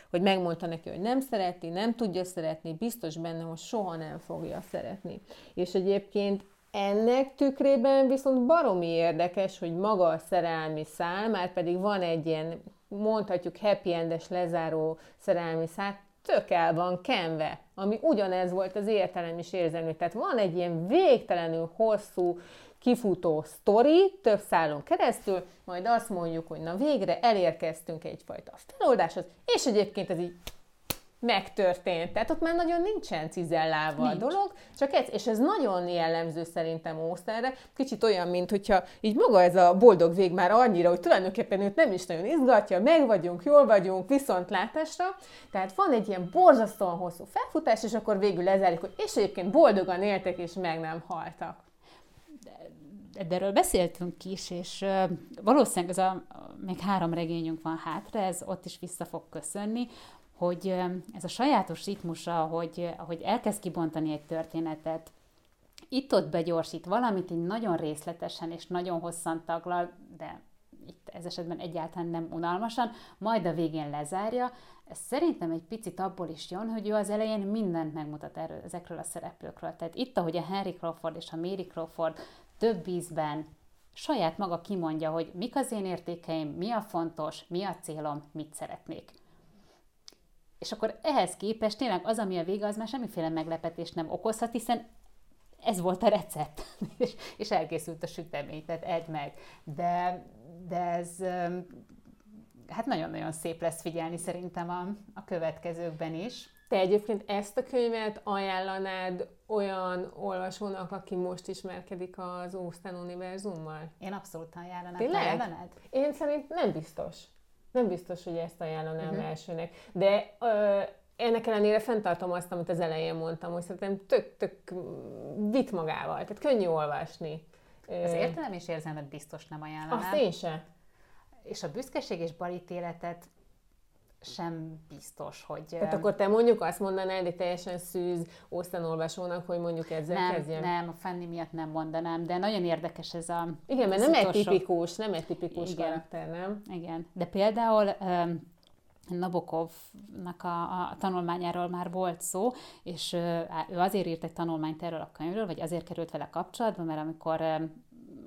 hogy megmondta neki, hogy nem szereti, nem tudja szeretni, biztos benne, hogy soha nem fogja szeretni. És egyébként ennek tükrében viszont baromi érdekes, hogy maga a szerelmi szál, már pedig van egy ilyen, mondhatjuk, happy endes lezáró szerelmi szál, tök el van kenve, ami ugyanez volt az értelem és érzelmű. Tehát van egy ilyen végtelenül hosszú, kifutó sztori, több szálon keresztül, majd azt mondjuk, hogy na végre elérkeztünk egyfajta feloldáshoz, és egyébként ez így megtörtént. Tehát ott már nagyon nincsen cizellával a dolog, csak ez, és ez nagyon jellemző szerintem Austenre, kicsit olyan, mint hogyha így maga ez a boldog vég már annyira, hogy tulajdonképpen őt nem is nagyon izgatja, meg vagyunk, jól vagyunk, viszontlátásra, tehát van egy ilyen borzasztóan hosszú felfutás, és akkor végül lezárik, hogy és egyébként boldogan éltek, és meg nem haltak. De erről beszéltünk is, és valószínűleg ez még 3 regényünk van hátra, ez ott is vissza fog köszönni, hogy ez a sajátos ritmusa, ahogy elkezd kibontani egy történetet, itt-ott begyorsít valamit, így nagyon részletesen és nagyon hosszan taglal, de itt ez esetben egyáltalán nem unalmasan, majd a végén lezárja. Ez szerintem egy picit abból is jön, hogy ő az elején mindent megmutat ezekről a szereplőkről. Tehát itt, ahogy a Henry Crawford és a Mary Crawford több ízben saját maga kimondja, hogy mik az én értékeim, mi a fontos, mi a célom, mit szeretnék. És akkor ehhez képest tényleg az, ami a vége, az már semmiféle meglepetést nem okozhat, hiszen ez volt a recept, és elkészült a sütemény, tehát edd meg. De ez hát nagyon-nagyon szép lesz figyelni szerintem a következőkben is. Te egyébként ezt a könyvet ajánlanád olyan olvasónak, aki most ismerkedik az Austen univerzummal? Én abszolút ajánlanám. Tényleg? Én szerint nem biztos. Nem biztos, hogy ezt ajánlanám elsőnek. De ennek ellenére fenntartom azt, amit az elején mondtam, hogy szerintem tök vitt magával, tehát könnyű olvasni. Az értelem és érzelmet biztos nem ajánlanám. Azt én sem. És a büszkeség és balítéletet sem biztos, hogy... Tehát akkor te mondjuk azt mondanád, egy teljesen szűz Austen olvasónak, hogy mondjuk ezzel kezdjem? Nem, a Fanny miatt nem mondanám, de nagyon érdekes ez a... Igen, mert nem egy tipikus igen. karakter, nem? Igen, de például Nabokovnak a tanulmányáról már volt szó, és ő azért írt egy tanulmányt erről a könyvről, vagy azért került vele kapcsolatba, mert amikor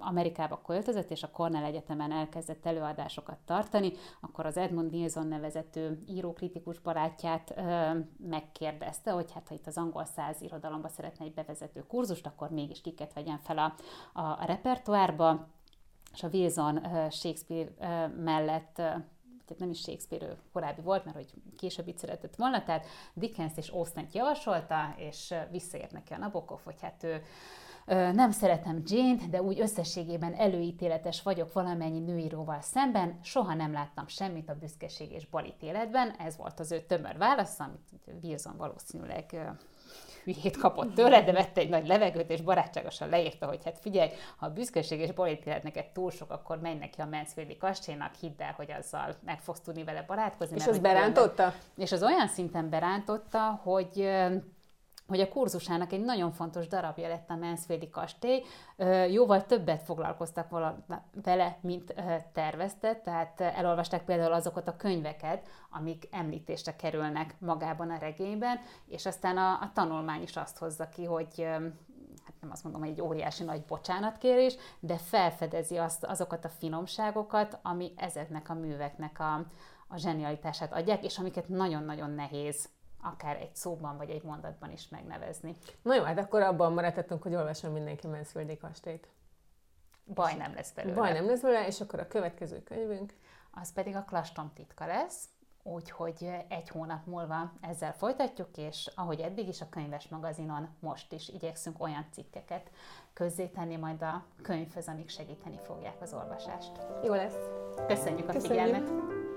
Amerikába költözött, és a Cornell Egyetemen elkezdett előadásokat tartani, akkor az Edmund Wilson nevezető írókritikus barátját megkérdezte, hogy hát ha itt az angol száz irodalomba szeretne egy bevezető kurzust, akkor mégis kiket vegyen fel a repertoárba, és a Wilson Shakespeare mellett, tehát nem is Shakespeare, korábbi volt, mert hogy később itt szeretett volna, tehát Dickens és Austent javasolta, és visszaért neki a Nabokov, hogy hát ő nem szeretem Jane-t, de úgy összességében előítéletes vagyok valamennyi nőíróval szemben, soha nem láttam semmit a büszkeség és balítéletben. Ez volt az ő tömör válasz, amit Wilson valószínűleg hülyét kapott tőle, de vette egy nagy levegőt, és barátságosan leírta, hogy hát figyelj, ha a büszkeség és balítélet neked túl sok, akkor menj neki a Mansfieldi kastélynak, hidd el, hogy azzal meg fogsz tudni vele barátkozni. És az berántotta? És az olyan szinten berántotta, hogy a kurzusának egy nagyon fontos darabja lett a Mansfieldi kastély, jóval többet foglalkoztak vele, mint tervezte, tehát elolvasták például azokat a könyveket, amik említésre kerülnek magában a regényben, és aztán a tanulmány is azt hozza ki, hogy hát nem azt mondom, hogy egy óriási nagy bocsánatkérés, de felfedezi azokat a finomságokat, ami ezeknek a műveknek a zsenialitását adják, és amiket nagyon-nagyon nehéz akár egy szóban, vagy egy mondatban is megnevezni. Na jó, hát akkor abban maradtunk, hogy olvasom mindenki Mansfieldi kastélyt. Baj nem lesz belőle. És akkor a következő könyvünk? Az pedig a Klastrom titka lesz, úgyhogy egy hónap múlva ezzel folytatjuk, és ahogy eddig is a könyves magazinon most is igyekszünk olyan cikkeket közzétenni majd a könyvhöz, amik segíteni fogják az olvasást. Jó lesz! Köszönjük a figyelmet!